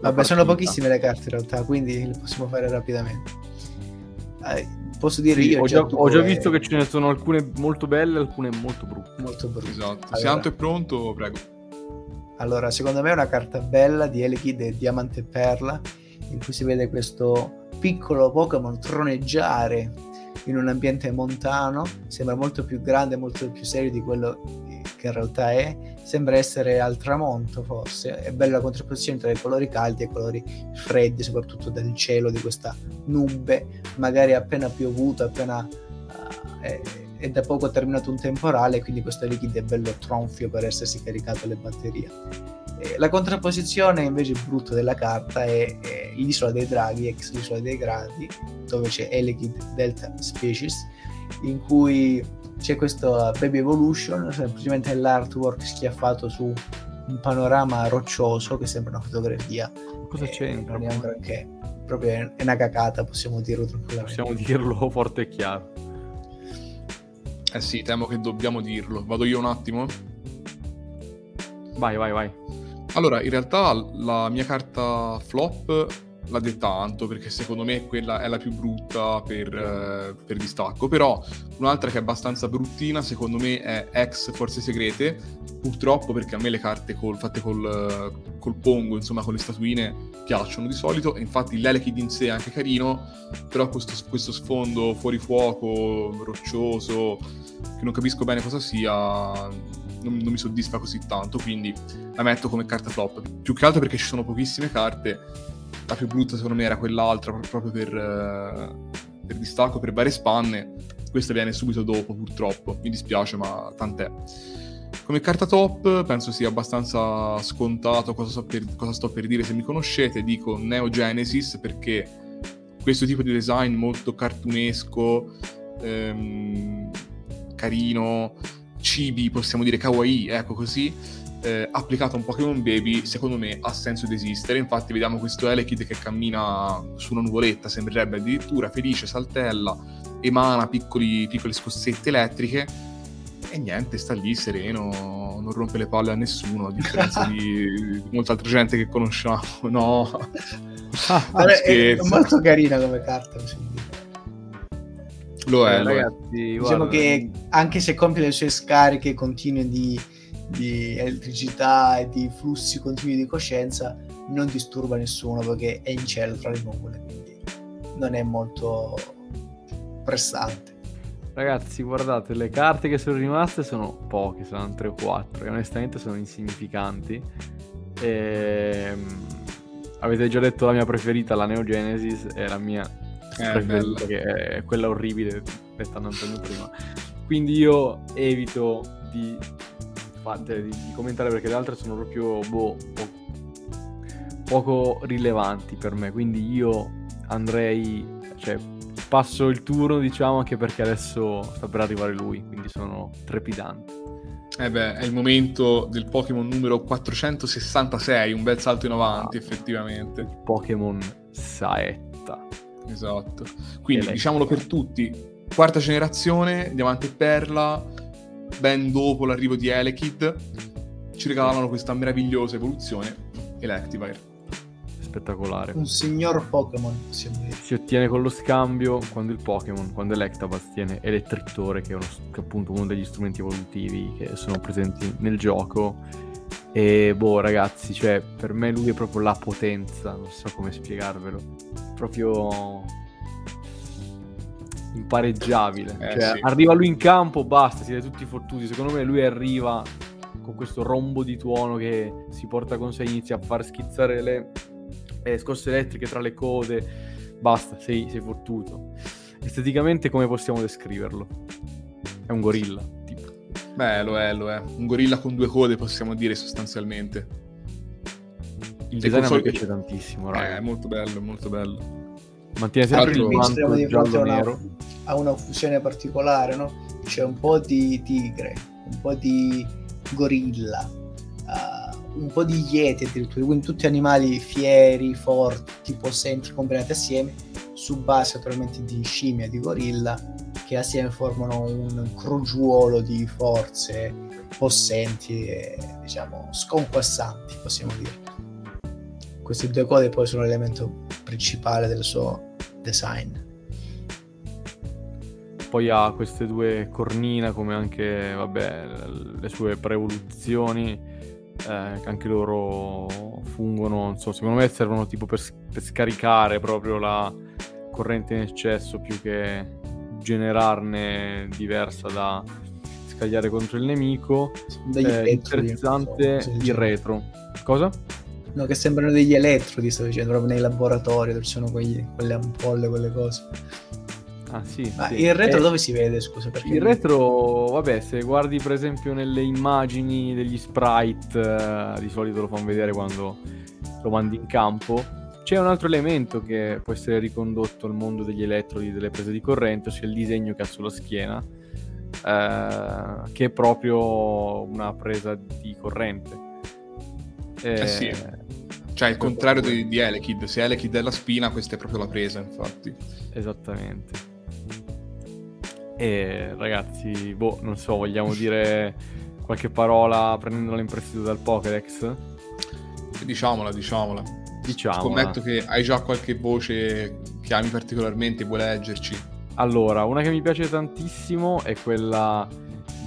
Vabbè, sono pochissime le carte in realtà, quindi le possiamo fare rapidamente. Posso dire sì, io? Ho già visto che ce ne sono alcune molto belle, alcune molto brutte. Molto brutte. Esatto. Allora, se Anto è pronto, prego. Allora, secondo me è una carta bella di Elekid e Diamante e Perla, in cui si vede questo piccolo Pokémon troneggiare in un ambiente montano. Sembra molto più grande, molto più serio di quello che in realtà è. Sembra essere al tramonto, forse. È bella la contrapposizione tra i colori caldi e i colori freddi, soprattutto del cielo, di questa nube magari appena piovuta, è da poco terminato un temporale, quindi questo Elekid è bello tronfio per essersi caricato le batterie. La contrapposizione invece brutta della carta è l'isola dei draghi, ex l'isola dei draghi, dove c'è Elekid Delta Species, in cui c'è questo Baby Evolution, semplicemente l'artwork schiaffato su un panorama roccioso che sembra una fotografia. Cosa c'entra? Non è un granché, proprio è una cacata, possiamo dirlo tranquillamente. Possiamo dirlo forte e chiaro. Eh sì, temo che dobbiamo dirlo. Vado io un attimo? Vai. Allora, in realtà la mia carta flop l'ha detta tanto, perché secondo me quella è la più brutta per distacco. Però un'altra che è abbastanza bruttina secondo me è Ex Forze Segrete, purtroppo, perché a me le carte fatte col pongo, insomma con le statuine, piacciono di solito, e infatti l'Elekid in sé è anche carino, però questo sfondo fuori fuoco, roccioso, che non capisco bene cosa sia, non mi soddisfa così tanto, quindi la metto come carta flop, più che altro perché ci sono pochissime carte. La più brutta secondo me era quell'altra, proprio per distacco, per varie spanne. Questa viene subito dopo, purtroppo, mi dispiace, ma tant'è. Come carta top penso sia abbastanza scontato cosa sto per dire. Se mi conoscete dico Neo Genesis, perché questo tipo di design molto cartunesco, carino, chibi, possiamo dire kawaii, ecco così, applicato a un Pokémon Baby, secondo me ha senso di esistere. Infatti vediamo questo Elekid che cammina su una nuvoletta, sembrerebbe addirittura felice, saltella, emana piccole scossette elettriche e niente, sta lì sereno, non rompe le palle a nessuno, a differenza di molta altra gente che conosciamo. No, è molto carina come carta, lo è. Ragazzi, diciamo che anche se compie le sue scariche continue di elettricità e di flussi continui di coscienza, non disturba nessuno perché è in cielo tra le nuvole, quindi non è molto pressante. Ragazzi, guardate, le carte che sono rimaste sono poche, saranno 3 o 4 e onestamente sono insignificanti. Avete già detto la mia preferita, la Neo Genesis, è la mia che è quella orribile che stanno andando prima. Quindi io evito di commentare, perché le altre sono proprio poco rilevanti per me. Quindi io andrei, cioè passo il turno, diciamo, anche perché adesso sta per arrivare lui, quindi sono trepidante. È il momento del Pokémon numero 466, un bel salto in avanti, effettivamente. Pokémon Saetta. Esatto. Quindi, diciamolo per tutti, quarta generazione, Diamante e Perla, ben dopo l'arrivo di Elekid, ci regalavano questa meravigliosa evoluzione, Electivire. Spettacolare. Un signor Pokémon. Si ottiene con lo scambio quando Electabuzz tiene Elettrittore, che è appunto uno degli strumenti evolutivi che sono presenti nel gioco. E ragazzi, cioè per me lui è proprio la potenza, non so come spiegarvelo, proprio impareggiabile. Sì. Arriva lui in campo, basta, siete tutti fottuti. Secondo me lui arriva con questo rombo di tuono che si porta con sé, inizia a far schizzare le scosse elettriche tra le code, basta, sei fottuto. Esteticamente come possiamo descriverlo? È un gorilla, tipo. Beh, lo è. Un gorilla con due code, possiamo dire, sostanzialmente. Il design mi piace tantissimo, raga. È molto bello, molto bello. Mantiene sempre il manto giallo-nero. Ha una fusione particolare, no? C'è un po' di tigre, un po' di gorilla, un po' di iete addirittura, quindi tutti animali fieri, forti, possenti, combinati assieme su base naturalmente di scimmia, di gorilla, che assieme formano un crogiuolo di forze possenti e, diciamo, sconquassanti, possiamo dire. Queste due cose poi sono l'elemento principale del suo design. Poi ha queste due cornina, come anche le sue pre-evoluzioni. Anche loro fungono, non so, secondo me servono tipo per scaricare proprio la corrente in eccesso, più che generarne diversa da scagliare contro il nemico. Interessante, so, il retro. Cosa? No, che sembrano degli elettrodi, sto dicendo, proprio nei laboratori dove ci sono quelle ampolle, quelle cose. Ah, sì, ma sì. Il retro dove si vede, scusa? Perché il retro, se guardi per esempio nelle immagini degli sprite, di solito lo fanno vedere quando lo mandi in campo. C'è un altro elemento che può essere ricondotto al mondo degli elettrodi, delle prese di corrente, cioè il disegno che ha sulla schiena, che è proprio una presa di corrente. Sì. Cioè, il contrario di Elekid. Se Elekid è la spina, questa è proprio la presa, infatti. Esattamente. E ragazzi, non so, vogliamo dire qualche parola prendendola in prestito dal Pokédex? Diciamola. Scommetto che hai già qualche voce che ami particolarmente e vuoi leggerci. Allora, una che mi piace tantissimo è quella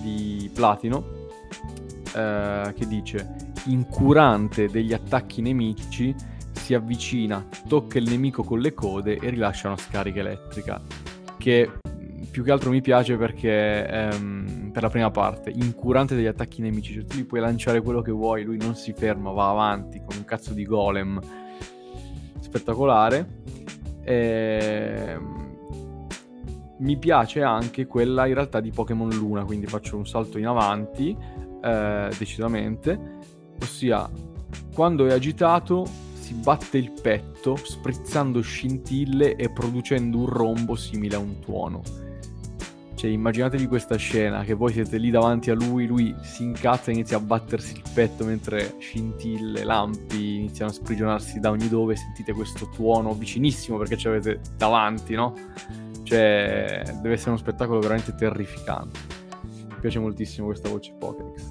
di Platino, che dice: incurante degli attacchi nemici, si avvicina, tocca il nemico con le code e rilascia una scarica elettrica. Che più che altro mi piace perché per la prima parte, incurante degli attacchi nemici, cioè tu gli puoi lanciare quello che vuoi, lui non si ferma, va avanti con un cazzo di golem. Spettacolare. Mi piace anche quella in realtà di Pokémon Luna, quindi faccio un salto in avanti, decisamente. Ossia, quando è agitato si batte il petto sprizzando scintille e producendo un rombo simile a un tuono. Cioè, immaginatevi questa scena, che voi siete lì davanti a lui si incazza e inizia a battersi il petto mentre scintille, lampi iniziano a sprigionarsi da ogni dove. Sentite questo tuono vicinissimo perché ci avete davanti, no? Cioè, deve essere uno spettacolo veramente terrificante. Mi piace moltissimo questa voce Pokédex.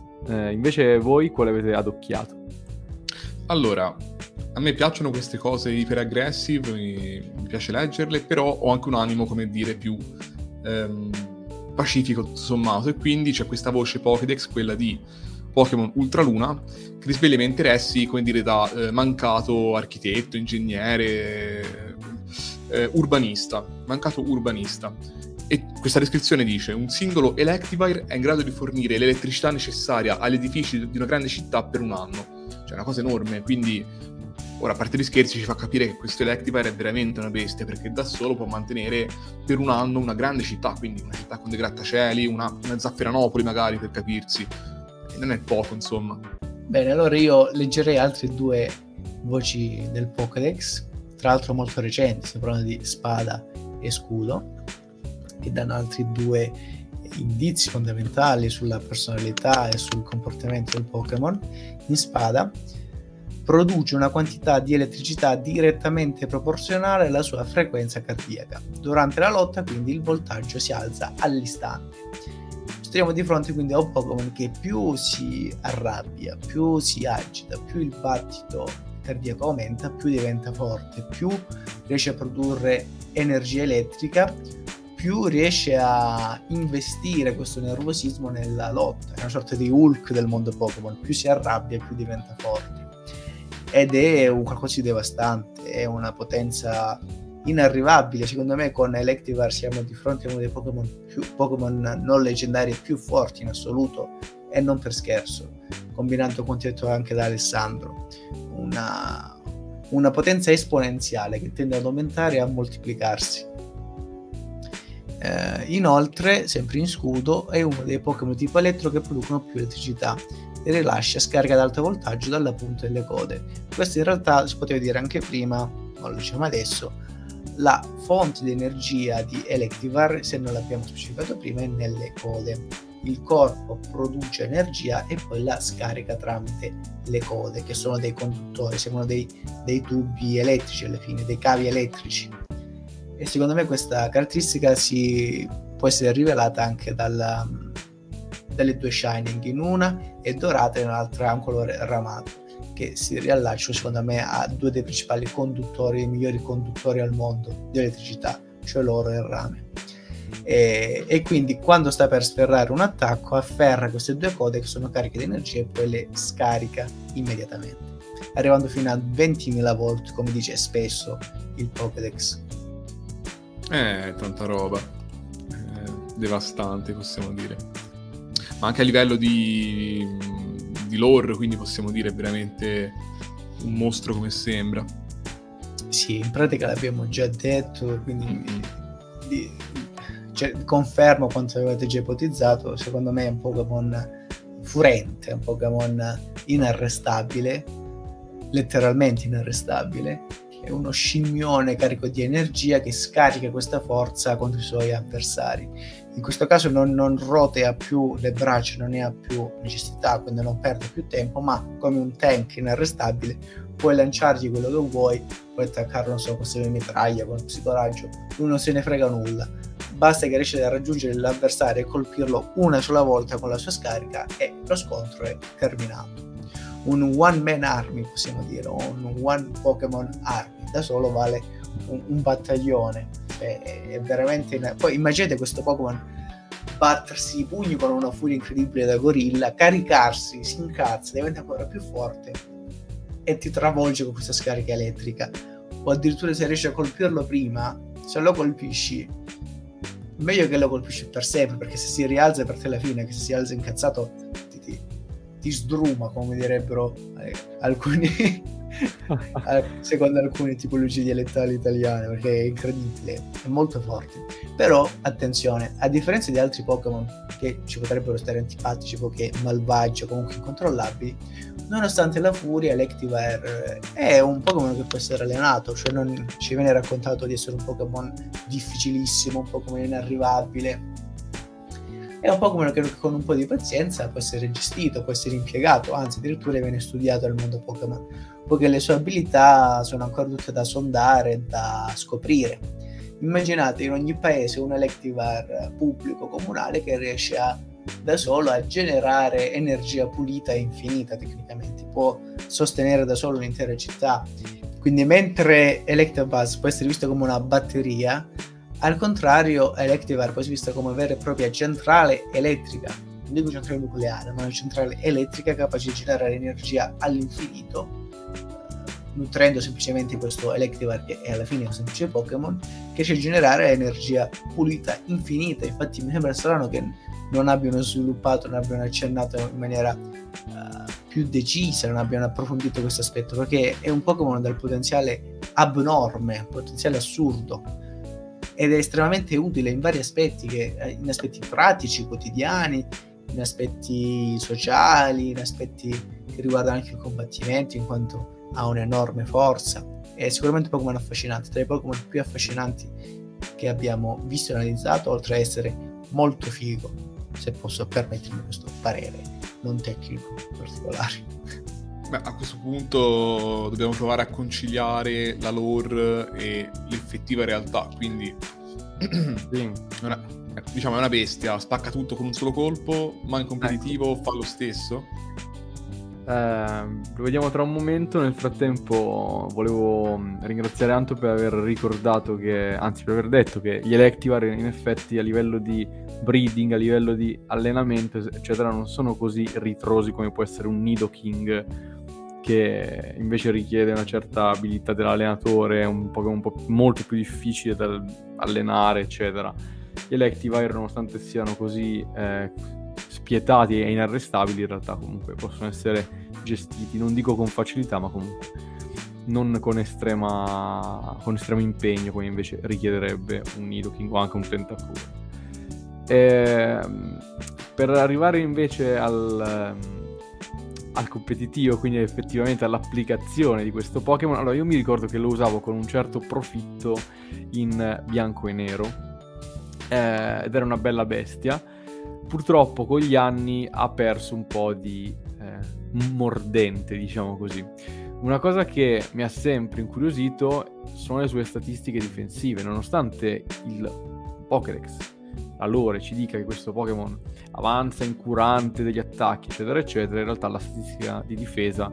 Invece voi quale avete adocchiato? Allora, a me piacciono queste cose iperaggressive, mi piace leggerle, però ho anche un animo, come dire, più pacifico tutto sommato, e quindi c'è questa voce Pokédex, quella di Pokémon Ultraluna, che risveglia i miei interessi, come dire, da mancato architetto, ingegnere, urbanista. E questa descrizione dice: un singolo Electivire è in grado di fornire l'elettricità necessaria agli edifici di una grande città per un anno. Cioè, è una cosa enorme, quindi Ora, a parte gli scherzi, ci fa capire che questo Electivire è veramente una bestia, perché da solo può mantenere per un anno una grande città, quindi una città con dei grattacieli, una Zafferanopoli magari, per capirsi, e non è poco, insomma. Bene, allora io leggerei altre due voci del Pokédex, tra l'altro molto recenti, si parlano di Spada e Scudo, che danno altri due indizi fondamentali sulla personalità e sul comportamento del Pokémon. In Spada produce una quantità di elettricità direttamente proporzionale alla sua frequenza cardiaca. Durante la lotta, quindi, il voltaggio si alza all'istante. Stiamo di fronte quindi a un Pokémon che più si arrabbia, più si agita, più il battito cardiaco aumenta, più diventa forte, più riesce a produrre energia elettrica, più riesce a investire questo nervosismo nella lotta. È una sorta di Hulk del mondo Pokémon, più si arrabbia più diventa forte, ed è un qualcosa di devastante, è una potenza inarrivabile. Secondo me con Electivire siamo di fronte a uno dei Pokémon non leggendari più forti in assoluto, e non per scherzo, combinato con detto anche da Alessandro, una potenza esponenziale che tende ad aumentare e a moltiplicarsi. Inoltre, sempre in Scudo, è uno dei Pokémon tipo elettro che producono più elettricità e rilascia scariche ad alto voltaggio dalla punta delle code. Questo in realtà si poteva dire anche prima, ma lo diciamo adesso. La fonte di energia di Electivire, se non l'abbiamo specificato prima, è nelle code. Il corpo produce energia e poi la scarica tramite le code, che sono dei conduttori, sembrano dei tubi elettrici alla fine, dei cavi elettrici. E secondo me questa caratteristica si può essere rivelata anche dalle due Shining. In una è dorata e in un'altra ha un colore ramato, che si riallaccia secondo me a due dei principali conduttori, i migliori conduttori al mondo di elettricità, cioè l'oro e il rame. E quindi quando sta per sferrare un attacco afferra queste due code che sono cariche di energia e poi le scarica immediatamente, arrivando fino a 20.000 volt, come dice spesso il Pokédex. Tanta roba, devastante possiamo dire, ma anche a livello di lore, quindi possiamo dire veramente un mostro come sembra. Sì, in pratica l'abbiamo già detto, quindi confermo quanto avevate già ipotizzato. Secondo me è un Pokémon furente, un Pokémon inarrestabile, letteralmente inarrestabile. È uno scimmione carico di energia che scarica questa forza contro i suoi avversari. In questo caso non rotea più le braccia, non ne ha più necessità, quindi non perde più tempo, ma come un tank inarrestabile puoi lanciargli quello che vuoi, puoi attaccarlo, non so, con una mitraglia, con un psicoraggio, non se ne frega nulla. Basta che riesce a raggiungere l'avversario e colpirlo una sola volta con la sua scarica e lo scontro è terminato. Un one man army, possiamo dire, o un one Pokémon army, da solo vale un battaglione. È veramente Poi immaginate questo Pokémon battersi i pugni con una furia incredibile da gorilla, caricarsi, si incazza, diventa ancora più forte e ti travolge con questa scarica elettrica. O addirittura, se riesci a colpirlo prima, se lo colpisci, meglio che lo colpisci per sempre, perché se si rialza è per te la fine, che se si alza incazzato ti sdruma, come direbbero alcuni secondo alcune tipologie dialettali italiane, perché è incredibile, è molto forte. Però attenzione, a differenza di altri Pokémon che ci potrebbero stare antipatici, poche malvagi o comunque incontrollabili, nonostante la furia, Electivire è un Pokémon che può essere allenato, cioè non ci viene raccontato di essere un Pokémon difficilissimo, un Pokémon inarrivabile. È un Pokémon che con un po' di pazienza può essere gestito, può essere impiegato, anzi addirittura viene studiato nel mondo Pokémon, poiché le sue abilità sono ancora tutte da sondare, da scoprire. Immaginate in ogni paese un Electivire pubblico comunale che riesce da solo a generare energia pulita e infinita tecnicamente, può sostenere da solo un'intera città. Quindi mentre Electabuzz può essere visto come una batteria, al contrario, Electivire poi si è vista come vera e propria centrale elettrica, non dico centrale nucleare, ma una centrale elettrica capace di generare energia all'infinito, nutrendo semplicemente questo Electivire, che è alla fine un semplice Pokémon, che riesce a generare energia pulita, infinita. Infatti mi sembra strano che non abbiano sviluppato, non abbiano accennato in maniera più decisa non abbiano approfondito questo aspetto, perché è un Pokémon dal potenziale abnorme, potenziale assurdo, ed è estremamente utile in vari aspetti, che, in aspetti pratici, quotidiani, in aspetti sociali, in aspetti che riguardano anche il combattimento, in quanto ha un'enorme forza. È sicuramente un Pokémon affascinante, tra i Pokémon più affascinanti che abbiamo visto e analizzato, oltre a essere molto figo, se posso permettermi questo parere non tecnico particolare. Beh, a questo punto dobbiamo provare a conciliare la lore e l'effettiva realtà, quindi diciamo è una bestia, spacca tutto con un solo colpo, ma in competitivo ecco, fa lo stesso. Lo vediamo tra un momento. Nel frattempo volevo ringraziare Anto per aver ricordato che, anzi per aver detto che gli Electivar in effetti a livello di breeding, a livello di allenamento eccetera non sono così ritrosi come può essere un Nidoking, che invece richiede una certa abilità dell'allenatore, un po' molto più difficile da allenare eccetera. Gli Electivar, nonostante siano così spietati e inarrestabili, in realtà comunque possono essere gestiti, non dico con facilità, ma comunque non con estremo impegno come invece richiederebbe un Nidoking o anche un Tentacruel. Per arrivare invece al competitivo, quindi effettivamente all'applicazione di questo Pokémon, allora io mi ricordo che lo usavo con un certo profitto in bianco e nero ed era una bella bestia. Purtroppo con gli anni ha perso un po' di mordente, diciamo così. Una cosa che mi ha sempre incuriosito sono le sue statistiche difensive. Nonostante il Pokédex allora ci dica che questo Pokémon avanza incurante degli attacchi eccetera eccetera, in realtà la statistica di difesa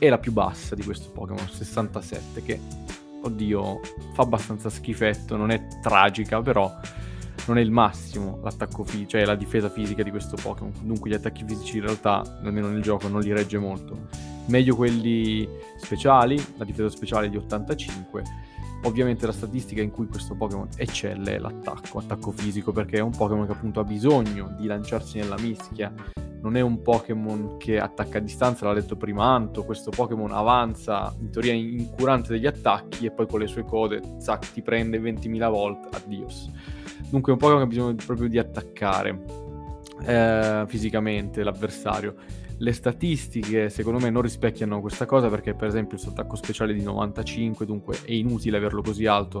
è la più bassa di questo Pokémon, 67, che oddio fa abbastanza schifetto, non è tragica, però non è il massimo l'attacco cioè la difesa fisica di questo Pokémon, dunque gli attacchi fisici in realtà, almeno nel gioco, non li regge molto. Meglio quelli speciali, la difesa speciale di 85. Ovviamente la statistica in cui questo Pokémon eccelle è l'attacco fisico, perché è un Pokémon che appunto ha bisogno di lanciarsi nella mischia, non è un Pokémon che attacca a distanza, l'ha detto prima Anto. Questo Pokémon avanza in teoria incurante degli attacchi e poi con le sue code zac, ti prende 20.000 volte, addios. Dunque è un Pokémon che ha bisogno proprio di attaccare fisicamente l'avversario. Le statistiche secondo me non rispecchiano questa cosa, perché per esempio il suo attacco speciale è di 95, dunque è inutile averlo così alto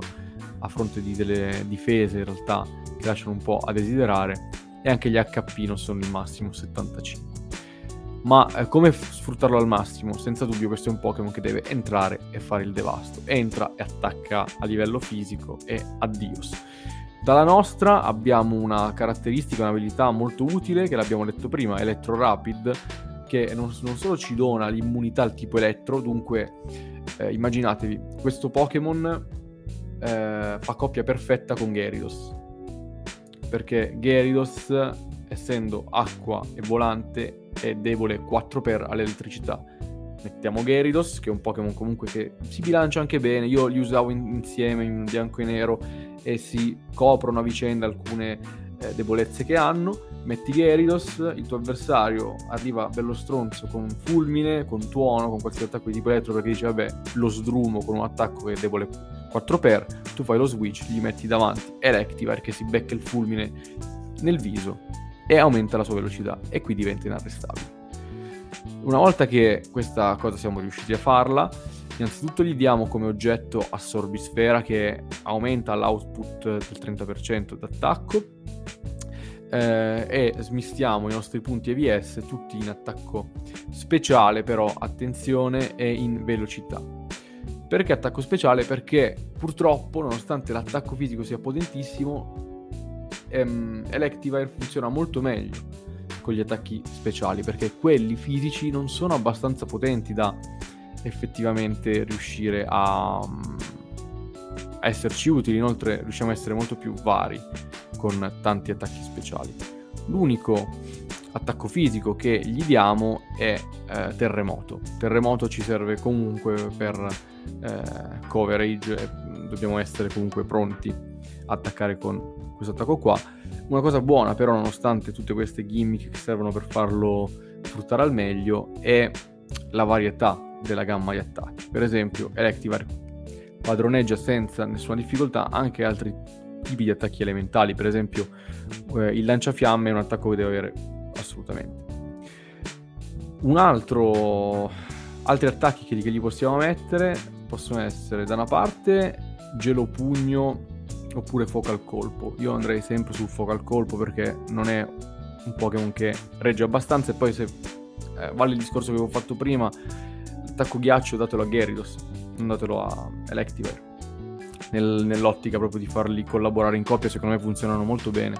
a fronte di delle difese in realtà che lasciano un po' a desiderare, e anche gli HP non sono il massimo, 75. Ma come sfruttarlo al massimo? Senza dubbio questo è un Pokémon che deve entrare e fare il devasto, entra e attacca a livello fisico e addios. Dalla nostra abbiamo una caratteristica, un'abilità molto utile che l'abbiamo detto prima, Electro Rapid, che non solo ci dona l'immunità al tipo elettro, dunque immaginatevi, questo Pokémon fa coppia perfetta con Gyarados, perché Gyarados, essendo acqua e volante, è debole 4x all'elettricità. Mettiamo Gyarados, che è un Pokémon comunque che si bilancia anche bene, io li usavo insieme in bianco e nero e si coprono a vicenda alcune debolezze che hanno. Metti Gyarados, il tuo avversario arriva bello stronzo con un fulmine, con tuono, con qualsiasi attacco di tipo elettro, perché dice vabbè lo sdrumo con un attacco che è debole 4x, tu fai lo switch, gli metti davanti Electivire che si becca il fulmine nel viso e aumenta la sua velocità e qui diventa inarrestabile. Una volta che questa cosa siamo riusciti a farla, innanzitutto gli diamo come oggetto Assorbisfera, che aumenta l'output del 30% d'attacco, e smistiamo i nostri punti EVS tutti in attacco speciale, però attenzione, è in velocità. Perché attacco speciale? Perché purtroppo, nonostante l'attacco fisico sia potentissimo, Electivire funziona molto meglio con gli attacchi speciali, perché quelli fisici non sono abbastanza potenti da effettivamente riuscire a esserci utili. Inoltre riusciamo a essere molto più vari con tanti attacchi speciali. L'unico attacco fisico che gli diamo è terremoto. Ci serve comunque per coverage, dobbiamo essere comunque pronti a attaccare con questo attacco qua. Una cosa buona però, nonostante tutte queste gimmick che servono per farlo sfruttare al meglio è la varietà della gamma di attacchi. Per esempio, Electivire padroneggia senza nessuna difficoltà anche altri tipi di attacchi elementali, per esempio il lanciafiamme è un attacco che deve avere assolutamente. Altri attacchi che gli possiamo mettere possono essere da una parte gelo pugno oppure fuoco al colpo. Io andrei sempre sul fuoco al colpo perché non è un Pokémon che regge abbastanza, e poi se vale il discorso che avevo fatto prima, l'attacco ghiaccio datelo a Gyarados, non datelo a Electivire, nell'ottica proprio di farli collaborare in coppia. Secondo me funzionano molto bene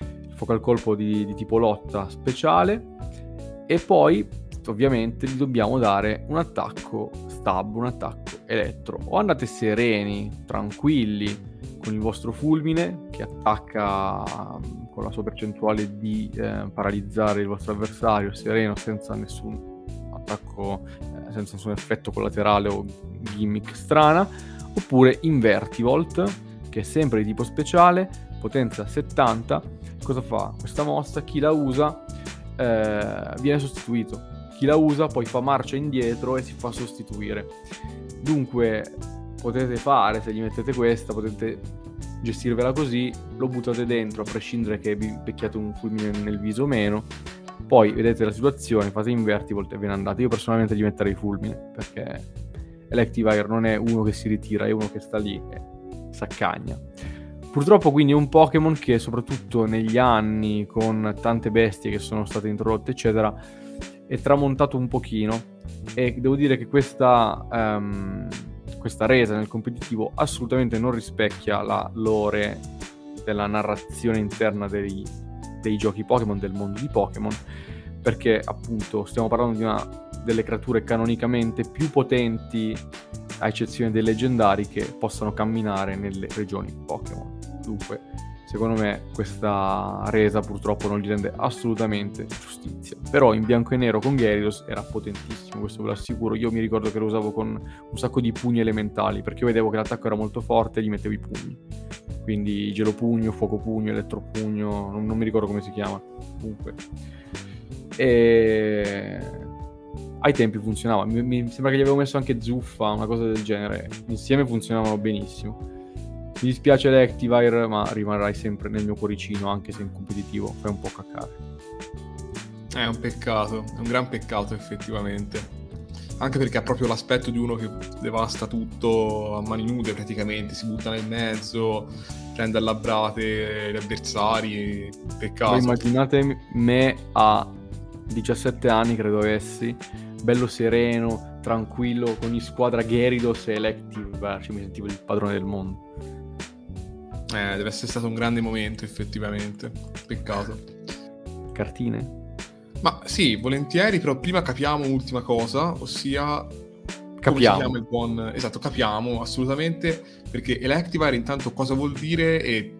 il fuoco al colpo di tipo lotta speciale. E poi ovviamente gli dobbiamo dare un attacco stab, un attacco elettro. O andate sereni, tranquilli con il vostro fulmine che attacca con la sua percentuale di paralizzare il vostro avversario, sereno, senza nessun attacco, senza nessun effetto collaterale o gimmick strana. Oppure Invertivolt, che è sempre di tipo speciale, potenza 70. Cosa fa questa mossa? Chi la usa viene sostituito, chi la usa poi fa marcia indietro e si fa sostituire. Dunque potete fare, se gli mettete questa, potete gestirvela così, lo buttate dentro a prescindere che vi becchiate un fulmine nel viso o meno, poi vedete la situazione, fate Invertivolt e ve ne andate. Io personalmente gli metterei fulmine, perché Electivire non è uno che si ritira, è uno che sta lì e s'accagna. Purtroppo quindi è un Pokémon che soprattutto negli anni, con tante bestie che sono state introdotte eccetera, è tramontato un pochino, e devo dire che questa resa nel competitivo assolutamente non rispecchia la lore della narrazione interna dei giochi Pokémon, del mondo di Pokémon, perché appunto stiamo parlando di delle creature canonicamente più potenti, a eccezione dei leggendari, che possano camminare nelle regioni Pokémon. Dunque, secondo me, questa resa purtroppo non gli rende assolutamente giustizia. Però in bianco e nero con Gyarados era potentissimo, questo ve lo assicuro. Io mi ricordo che lo usavo con un sacco di pugni elementali, perché io vedevo che l'attacco era molto forte e gli mettevo i pugni. Quindi gelo pugno, fuoco pugno, elettropugno, non mi ricordo come si chiama. Comunque... ai tempi funzionava, mi sembra che gli avevo messo anche zuffa, una cosa del genere, insieme funzionavano benissimo. Mi dispiace Electivire, ma rimarrai sempre nel mio cuoricino, anche se in competitivo fai un po' caccare. È un peccato, è un gran peccato effettivamente, anche perché ha proprio l'aspetto di uno che devasta tutto a mani nude praticamente, si butta nel mezzo, prende a labbrate gli avversari. Peccato. Ma immaginate me a 17 anni credo avessi, bello sereno, tranquillo, con in squadra Gyarados e Electivire, mi sentivo il padrone del mondo. Deve essere stato un grande momento effettivamente, peccato. Cartine? Ma sì, volentieri, però prima capiamo un'ultima cosa, ossia capiamo. Come si chiama il buon... Esatto, capiamo assolutamente, perché Electivire intanto cosa vuol dire e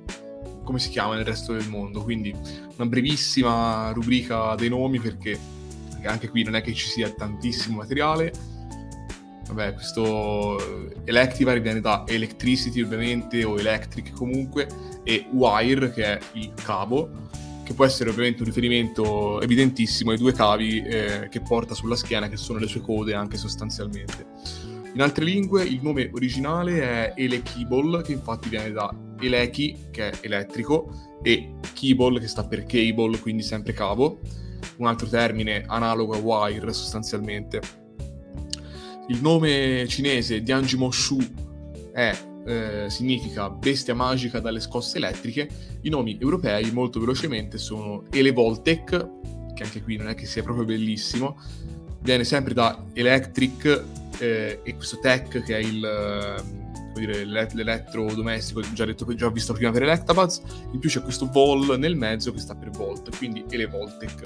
come si chiama nel resto del mondo, quindi una brevissima rubrica dei nomi, perché anche qui non è che ci sia tantissimo materiale. Vabbè, questo Electivire viene da Electricity ovviamente, o Electric comunque, e Wire che è il cavo, che può essere ovviamente un riferimento evidentissimo ai due cavi che porta sulla schiena, che sono le sue code anche sostanzialmente. In altre lingue il nome originale è Elekibol, che infatti viene da Eleki, che è elettrico, e Kibol, che sta per cable, quindi sempre cavo, un altro termine analogo a wire sostanzialmente. Il nome cinese Dianjimoshu significa bestia magica dalle scosse elettriche. I nomi europei molto velocemente sono Elevoltec, che anche qui non è che sia proprio bellissimo, viene sempre da Electric e questo tech che è il... dire l'elettrodomestico già detto, che già ho visto prima per Electabuzz. In più c'è questo vol nel mezzo che sta per volt, quindi Elevoltec.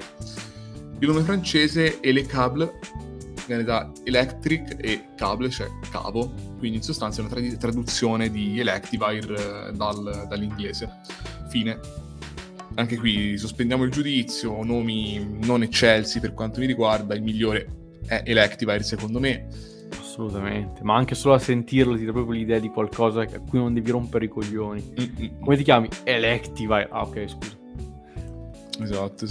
Il nome francese Elecable viene da electric e cable, cioè cavo, quindi in sostanza è una traduzione di Electivire dall'inglese. Fine. Anche qui sospendiamo il giudizio, nomi non eccelsi per quanto mi riguarda, il migliore è Electivire secondo me. Assolutamente, ma anche solo a sentirlo ti dà proprio l'idea di qualcosa a cui non devi rompere i coglioni. Come ti chiami? Electivire. Ah, ok, scusa. Esatto.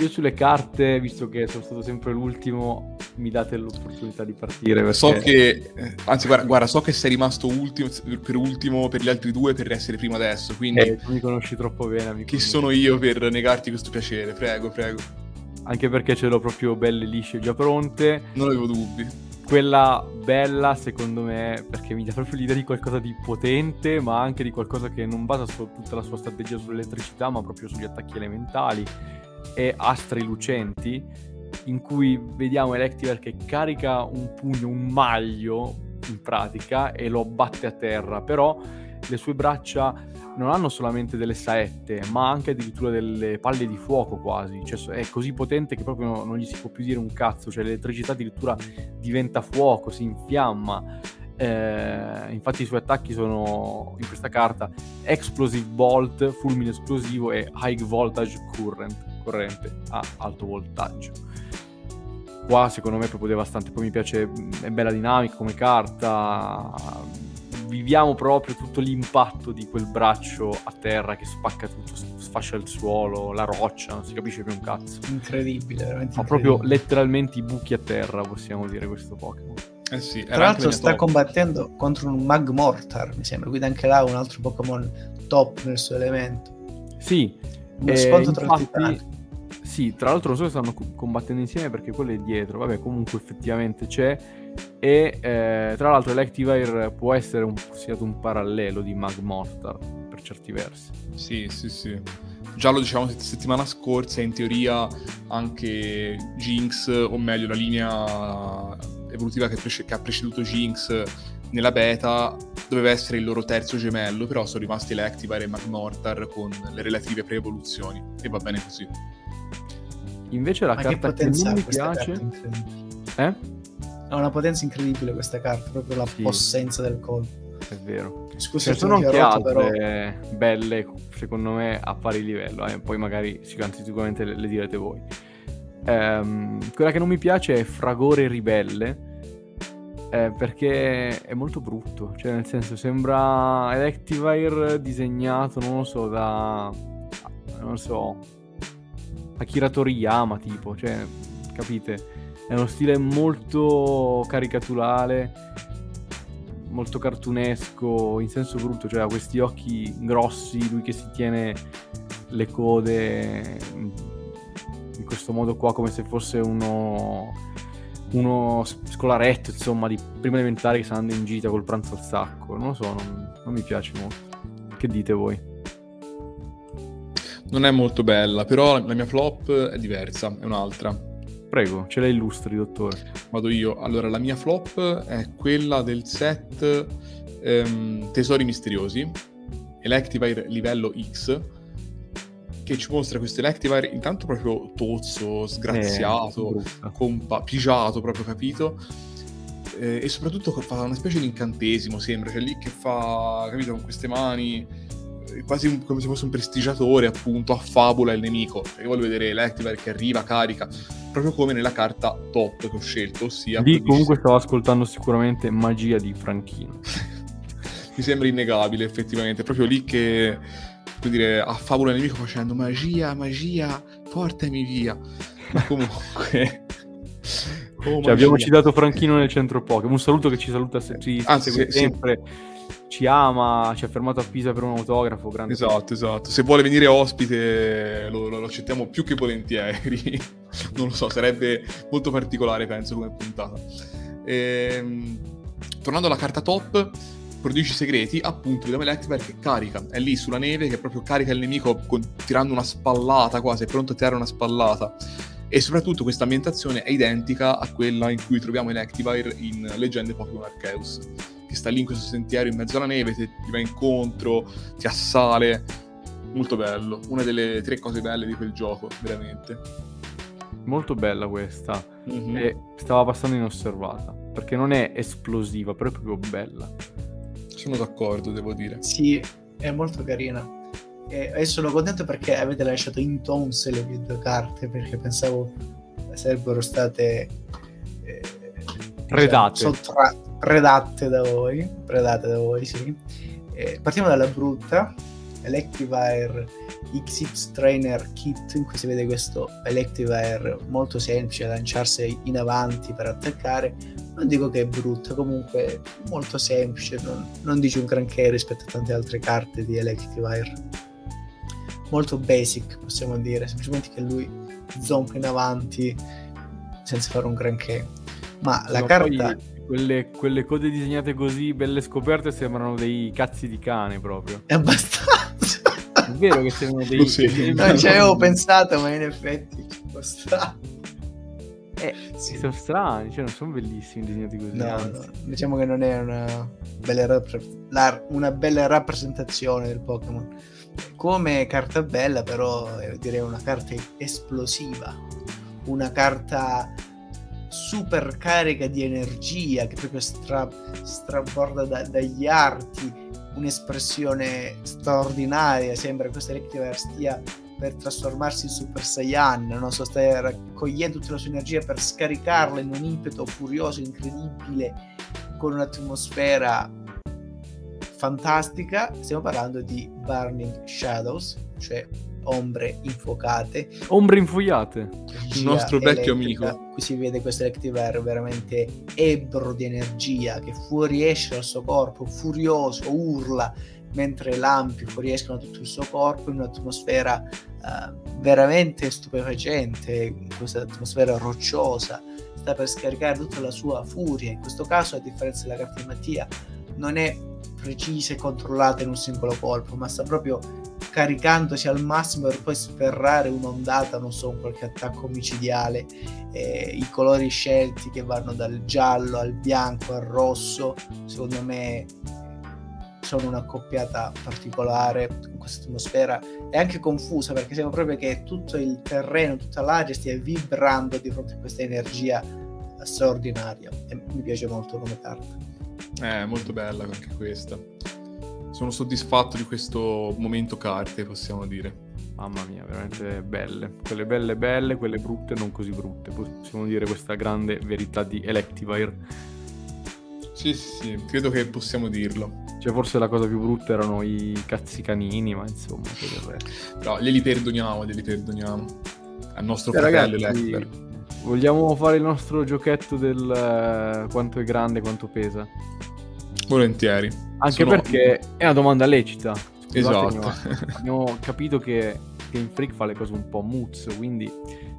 Io sulle carte, visto che sono stato sempre l'ultimo, mi date l'opportunità di partire perché... So che, anzi guarda, so che sei rimasto ultimo per gli altri due per essere primo adesso, quindi tu mi conosci troppo bene, amico. Chi sono io per negarti questo piacere? Prego. Anche perché ce l'ho proprio belle lisce già pronte. Non avevo dubbi. Quella bella, secondo me, perché mi dà proprio l'idea di qualcosa di potente, ma anche di qualcosa che non basa tutta la sua strategia sull'elettricità, ma proprio sugli attacchi elementali e astri lucenti, in cui vediamo Electivire che carica un pugno, un maglio, in pratica, e lo batte a terra. Però le sue braccia non hanno solamente delle saette, ma anche addirittura delle palle di fuoco quasi, cioè è così potente che proprio non gli si può più dire un cazzo, cioè l'elettricità addirittura diventa fuoco, si infiamma. Infatti i suoi attacchi sono, in questa carta, Explosive Bolt, fulmine esplosivo, e High Voltage Current, corrente a alto voltaggio. Qua secondo me è proprio devastante, poi mi piace, è bella dinamica come carta. Viviamo proprio tutto l'impatto di quel braccio a terra che spacca tutto, sfascia il suolo, la roccia, non si capisce più un cazzo. Incredibile, veramente. Ma incredibile. Proprio letteralmente i buchi a terra, possiamo dire, questo Pokémon. Eh sì, tra l'altro sta combattendo contro un Magmortar, mi sembra, quindi anche là un altro Pokémon top nel suo elemento. Sì, uno scontro tra titani. Sì, tra l'altro non so se stanno combattendo insieme perché quello è dietro, vabbè, comunque effettivamente c'è. E tra l'altro Electivire può essere considerato un parallelo di Magmortar per certi versi. Sì. Già lo dicevamo settimana scorsa, in teoria anche Jinx, o meglio la linea evolutiva che ha preceduto Jinx nella beta, doveva essere il loro terzo gemello, però sono rimasti Electivire e Magmortar con le relative pre-evoluzioni, e va bene così. Invece la carta che non mi piace ha una potenza incredibile questa carta, proprio la possenza del colpo, è vero. Scusa, sono anche altre però... belle secondo me a pari livello, poi magari sicuramente le direte voi. Quella che non mi piace è Fragore Ribelle, perché è molto brutto, cioè nel senso sembra Electivire disegnato non so da Akira Toriyama, tipo, cioè, capite? È uno stile molto caricaturale, molto cartunesco, in senso brutto, cioè ha questi occhi grossi, lui che si tiene le code in questo modo qua, come se fosse uno scolaretto, insomma, di prima elementare che sta andando in gita col pranzo al sacco. Non lo so, non mi piace molto. Che dite voi? Non è molto bella, però la mia flop è diversa, è un'altra. Prego, ce la illustri, dottore. Vado io. Allora, la mia flop è quella del set Tesori Misteriosi, Electivire livello X, che ci mostra questo Electivire intanto proprio tozzo, sgraziato, pigiato, proprio, capito? E soprattutto fa una specie di incantesimo, sembra, cioè lì che fa, capito, con queste mani... quasi come se fosse un prestigiatore, appunto, affabola il nemico. Io voglio vedere Electivire che arriva, carica, proprio come nella carta top che ho scelto, ossia lì comunque stavo ascoltando sicuramente Magia di Franchino. Mi sembra innegabile, effettivamente, proprio lì che, come dire, affabola il nemico facendo magia, portami via. Ma comunque cioè, abbiamo citato Franchino nel centro Pokémon, un saluto che ci saluta sempre. Ci ama, ci ha fermato a Pisa per un autografo, grande. Esatto. Se vuole venire ospite lo accettiamo più che volentieri. Non lo so, sarebbe molto particolare, penso, come puntata. Tornando alla carta top, Prodigi Segreti, appunto, vediamo Electivire che carica. È lì sulla neve che proprio carica il nemico tirando una spallata, quasi, è pronto a tirare una spallata. E soprattutto questa ambientazione è identica a quella in cui troviamo Electivire in Leggende Pokémon Arceus, che sta lì in questo sentiero in mezzo alla neve, ti va incontro, ti assale. Molto bello, una delle tre cose belle di quel gioco, veramente. Molto bella questa, e stava passando inosservata, perché non è esplosiva, però è proprio bella. Sono d'accordo, devo dire. Sì, è molto carina. E sono contento perché avete lasciato intonse le mie due carte, perché pensavo sarebbero state... redatte da voi, sì. Partiamo dalla brutta, Electivire XX Trainer Kit, in cui si vede questo Electivire molto semplice da lanciarsi in avanti per attaccare. Non dico che è brutto, comunque molto semplice, non dice un granché rispetto a tante altre carte di Electivire, molto basic possiamo dire, semplicemente che lui zompa in avanti senza fare un granché. Ma la carta quelle code disegnate così, belle scoperte, sembrano dei cazzi di cane proprio. È abbastanza. È vero che sembrano dei... Sì. Non ci avevo pensato, ma in effetti sono strani. Sono strani, cioè non sono bellissimi disegnati così. No, diciamo che non è una bella rappresentazione del Pokémon. Come carta bella, però, direi una carta esplosiva. Una carta... super carica di energia, che proprio straborda dagli arti, un'espressione straordinaria. Sembra che questa Electivire stia per trasformarsi in Super Saiyan, non so, sta raccogliendo tutta la sua energia per scaricarla in un impeto furioso, incredibile, con un'atmosfera fantastica. Stiamo parlando di Burning Shadows, cioè ombre infuocate, ombre infuiate, il nostro vecchio amico. Qui si vede questo Electivire veramente ebro di energia, che fuoriesce dal suo corpo, furioso, urla mentre lampi fuoriescono da tutto il suo corpo, in un'atmosfera veramente stupefacente, questa atmosfera rocciosa. Sta per scaricare tutta la sua furia. In questo caso, a differenza della carta di Mattia, non è precisa e controllata in un singolo colpo, ma sta proprio caricandosi al massimo per poi sferrare un'ondata, non so, qualche attacco micidiale. I colori scelti, che vanno dal giallo al bianco al rosso, secondo me sono una coppiata particolare con questa atmosfera. È anche confusa, perché sembra proprio che tutto il terreno, tutta l'aria stia vibrando di fronte a questa energia straordinaria, e mi piace molto come carta. È molto bella anche questa. Sono soddisfatto di questo momento carte, possiamo dire. Mamma mia, veramente belle. Quelle belle, quelle brutte non così brutte. Possiamo dire questa grande verità di Electivire. Sì, credo che possiamo dirlo. Cioè, forse la cosa più brutta erano i cazzicanini, ma insomma... No, glieli perdoniamo. Al nostro fratello Electivire. Vogliamo fare il nostro giochetto del quanto è grande, quanto pesa? Volentieri. Anche perché è una domanda lecita. Scusate, esatto. Abbiamo capito che Game Freak fa le cose un po' muzzo, quindi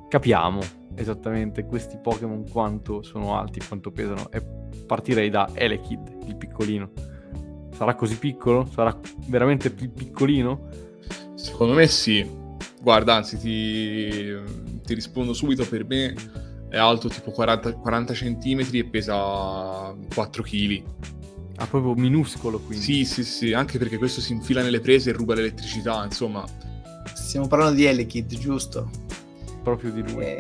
capiamo esattamente questi Pokémon quanto sono alti, quanto pesano. E partirei da Elekid, il piccolino. Sarà così piccolo? Sarà veramente piccolino? Secondo me sì. Guarda, anzi, ti rispondo subito. Per me è alto tipo 40 cm e pesa 4 kg. Ah, proprio minuscolo, quindi. Sì, anche perché questo si infila nelle prese e ruba l'elettricità, insomma. Stiamo parlando di Elekid, giusto? Proprio di lui.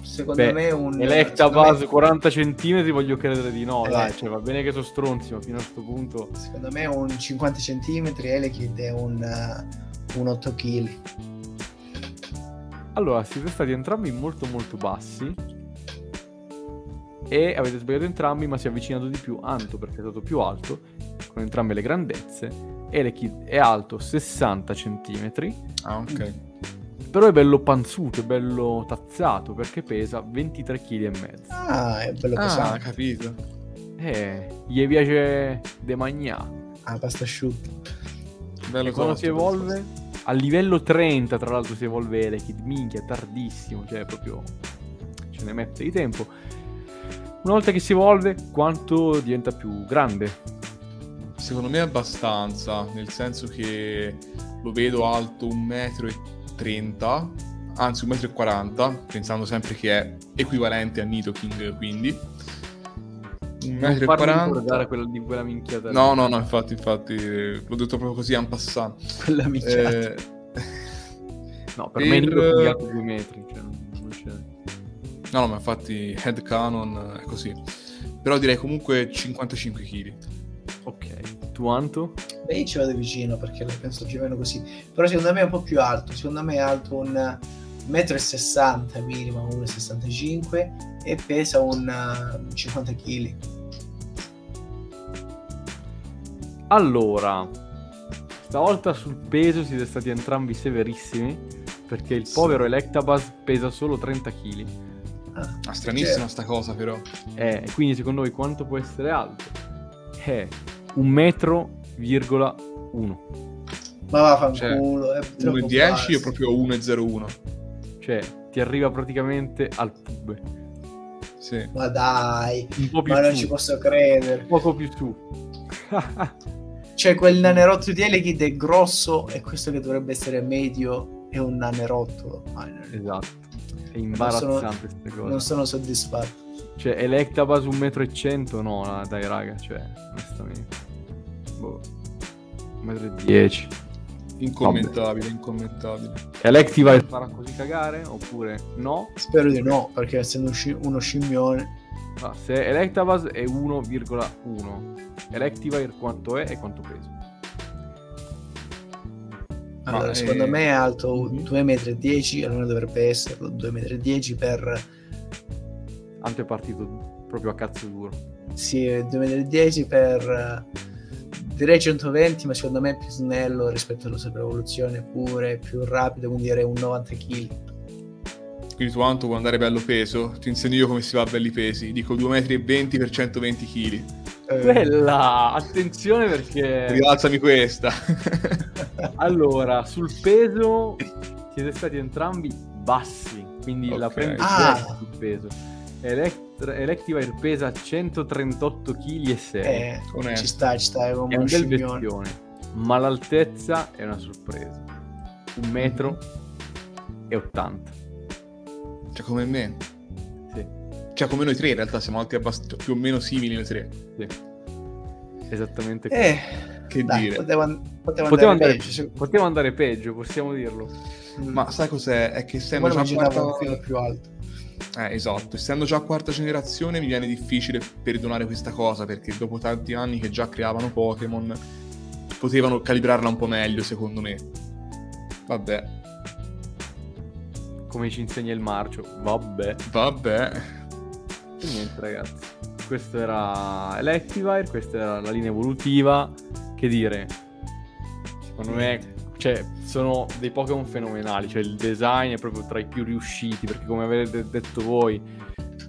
Secondo me un... Electabuzz 40 centimetri, voglio credere di no, dai, cioè, va bene che sono stronzi, ma fino a sto punto... Secondo me un 50 centimetri Elekid è un 8 kg. Allora, siete stati entrambi molto molto bassi. E avete sbagliato entrambi, ma si è avvicinato di più Anto, perché è stato più alto con entrambe le grandezze. Elekid è alto 60 cm. Ah, ok. Però è bello panzuto, è bello tazzato, perché pesa 23 kg e mezzo. Ah, è bello pesante. Ah, capito. Gli piace de magnà. Ah, pasta asciutta. Bello. E quando si evolve, a livello 30, tra l'altro, si evolve Elekid. Minchia, tardissimo, cioè proprio ce ne mette di tempo. Una volta che si evolve, quanto diventa più grande? Secondo me abbastanza, nel senso che lo vedo alto 1,30 m, anzi 1,40 m, pensando sempre che è equivalente a Nidoking, quindi 1,40 m. Non farmi ricordare quella di quella minchiata. No, infatti, l'ho detto proprio così, en passant. Quella minchiata. No, per me è Nidoking alto 2 metri, cioè non c'è... No, ma infatti headcanon è così. Però direi comunque 55 kg. Ok, tu Anto? Beh, io ci vado vicino, perché penso più o meno così. Però secondo me è un po' più alto. Secondo me è alto 1,60 m minimo, 1,65 m, e pesa un 50 kg. Allora, Stavolta sul peso siete stati entrambi severissimi, perché il povero Electabuzz pesa solo 30 kg. Ah, stranissima sta cosa però. Quindi secondo voi quanto può essere alto? 1,1 metri. Ma vaffanculo, cioè, è 1,10 o proprio 1,01? Cioè, ti arriva praticamente al pube. Sì. Ma dai, un po' più ma non ci posso credere. Poco più su. Cioè, quel nanerotto di Elekid è grosso e questo che dovrebbe essere medio è un nanerottolo. Esatto. È imbarazzante queste cose. Non sono soddisfatto. Cioè, Electabuzz 1,1 metri? No, dai raga, cioè, onestamente. Boh. 1,10 metri. Incommentabile. Electivire farà così cagare oppure no? Spero di no, perché essendo uno scimmione. Ah, se Electabuzz è 1,1, Electivire quanto è e quanto pesa? Allora, secondo me è alto 2,10 metri, almeno dovrebbe esserlo 2,10 metri per... Tanto è partito proprio a cazzo duro. Sì, 2,10 metri per... Direi 120, ma secondo me è più snello rispetto alla sopraevoluzione, pure più rapido, quindi direi un 90 kg. Quindi tu, Anto, vuoi andare bello peso? Ti insegno io come si va a belli pesi. Dico 2,20 metri per 120 kg. Bella! Attenzione perché... Rialzami questa! Allora, sul peso siete stati entrambi bassi, quindi la prendi sul peso. Electivire pesa 138 kg e 6. Ci sta, è un bel bestione, ma l'altezza è una sorpresa. 1,80 metri. Cioè come me. Sì. Cioè come noi tre in realtà siamo alti più o meno simili noi tre. Sì. Esattamente così. Che dai, dire. Poteva andare peggio, possiamo dirlo. Ma sai cos'è? È che essendo già un più alto. Esatto, essendo già quarta generazione mi viene difficile perdonare questa cosa, perché dopo tanti anni che già creavano Pokémon potevano calibrarla un po' meglio, secondo me. Vabbè. Come ci insegna il marcio. Vabbè. E niente ragazzi, questo era Electivire, questa era la linea evolutiva. Che dire, secondo me... Cioè, sono dei Pokémon fenomenali, cioè il design è proprio tra i più riusciti, perché come avete detto voi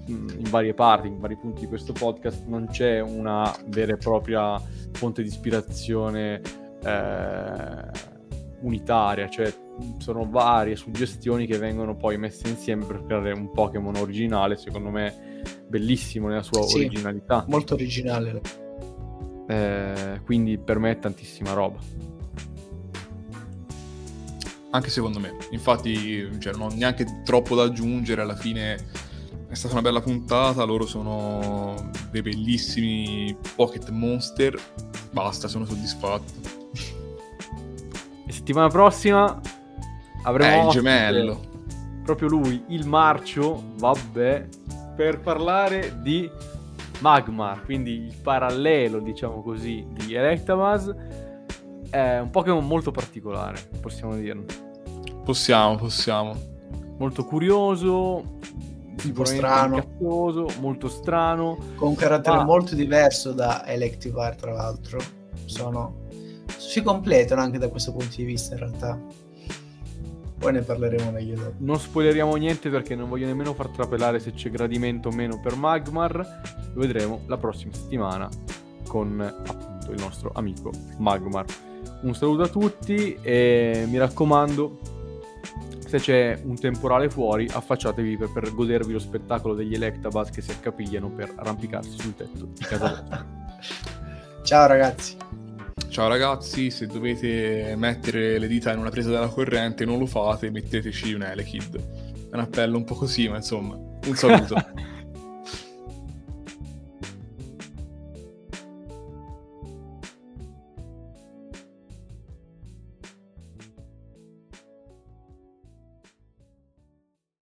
in varie parti, in vari punti di questo podcast, non c'è una vera e propria fonte di ispirazione unitaria, cioè sono varie suggestioni che vengono poi messe insieme per creare un Pokémon originale, secondo me bellissimo nella sua originalità. Molto originale. Quindi per me è tantissima roba. Anche secondo me, infatti, cioè, non ho neanche troppo da aggiungere, alla fine è stata una bella puntata, loro sono dei bellissimi Pocket Monster, basta, sono soddisfatto. E settimana prossima avremo il gemello, proprio lui, il marcio, per parlare di Magmar, quindi il parallelo, diciamo così, di Electabuzz. È un Pokémon molto particolare, possiamo dirlo. Possiamo. Molto curioso, tipo strano, incazzoso, molto strano. Con un carattere molto diverso da Electivire, tra l'altro. Si completano anche da questo punto di vista, in realtà. Poi ne parleremo meglio dopo. Non spoileriamo niente perché non voglio nemmeno far trapelare se c'è gradimento o meno per Magmar. Lo vedremo la prossima settimana con appunto il nostro amico Magmar. Un saluto a tutti e mi raccomando, se c'è un temporale fuori affacciatevi per godervi lo spettacolo degli Electabuzz che si accapigliano per arrampicarsi sul tetto di casa vostra. Ciao ragazzi, se dovete mettere le dita in una presa della corrente non lo fate, metteteci un Elekid. È un appello un po' così, ma insomma, un saluto.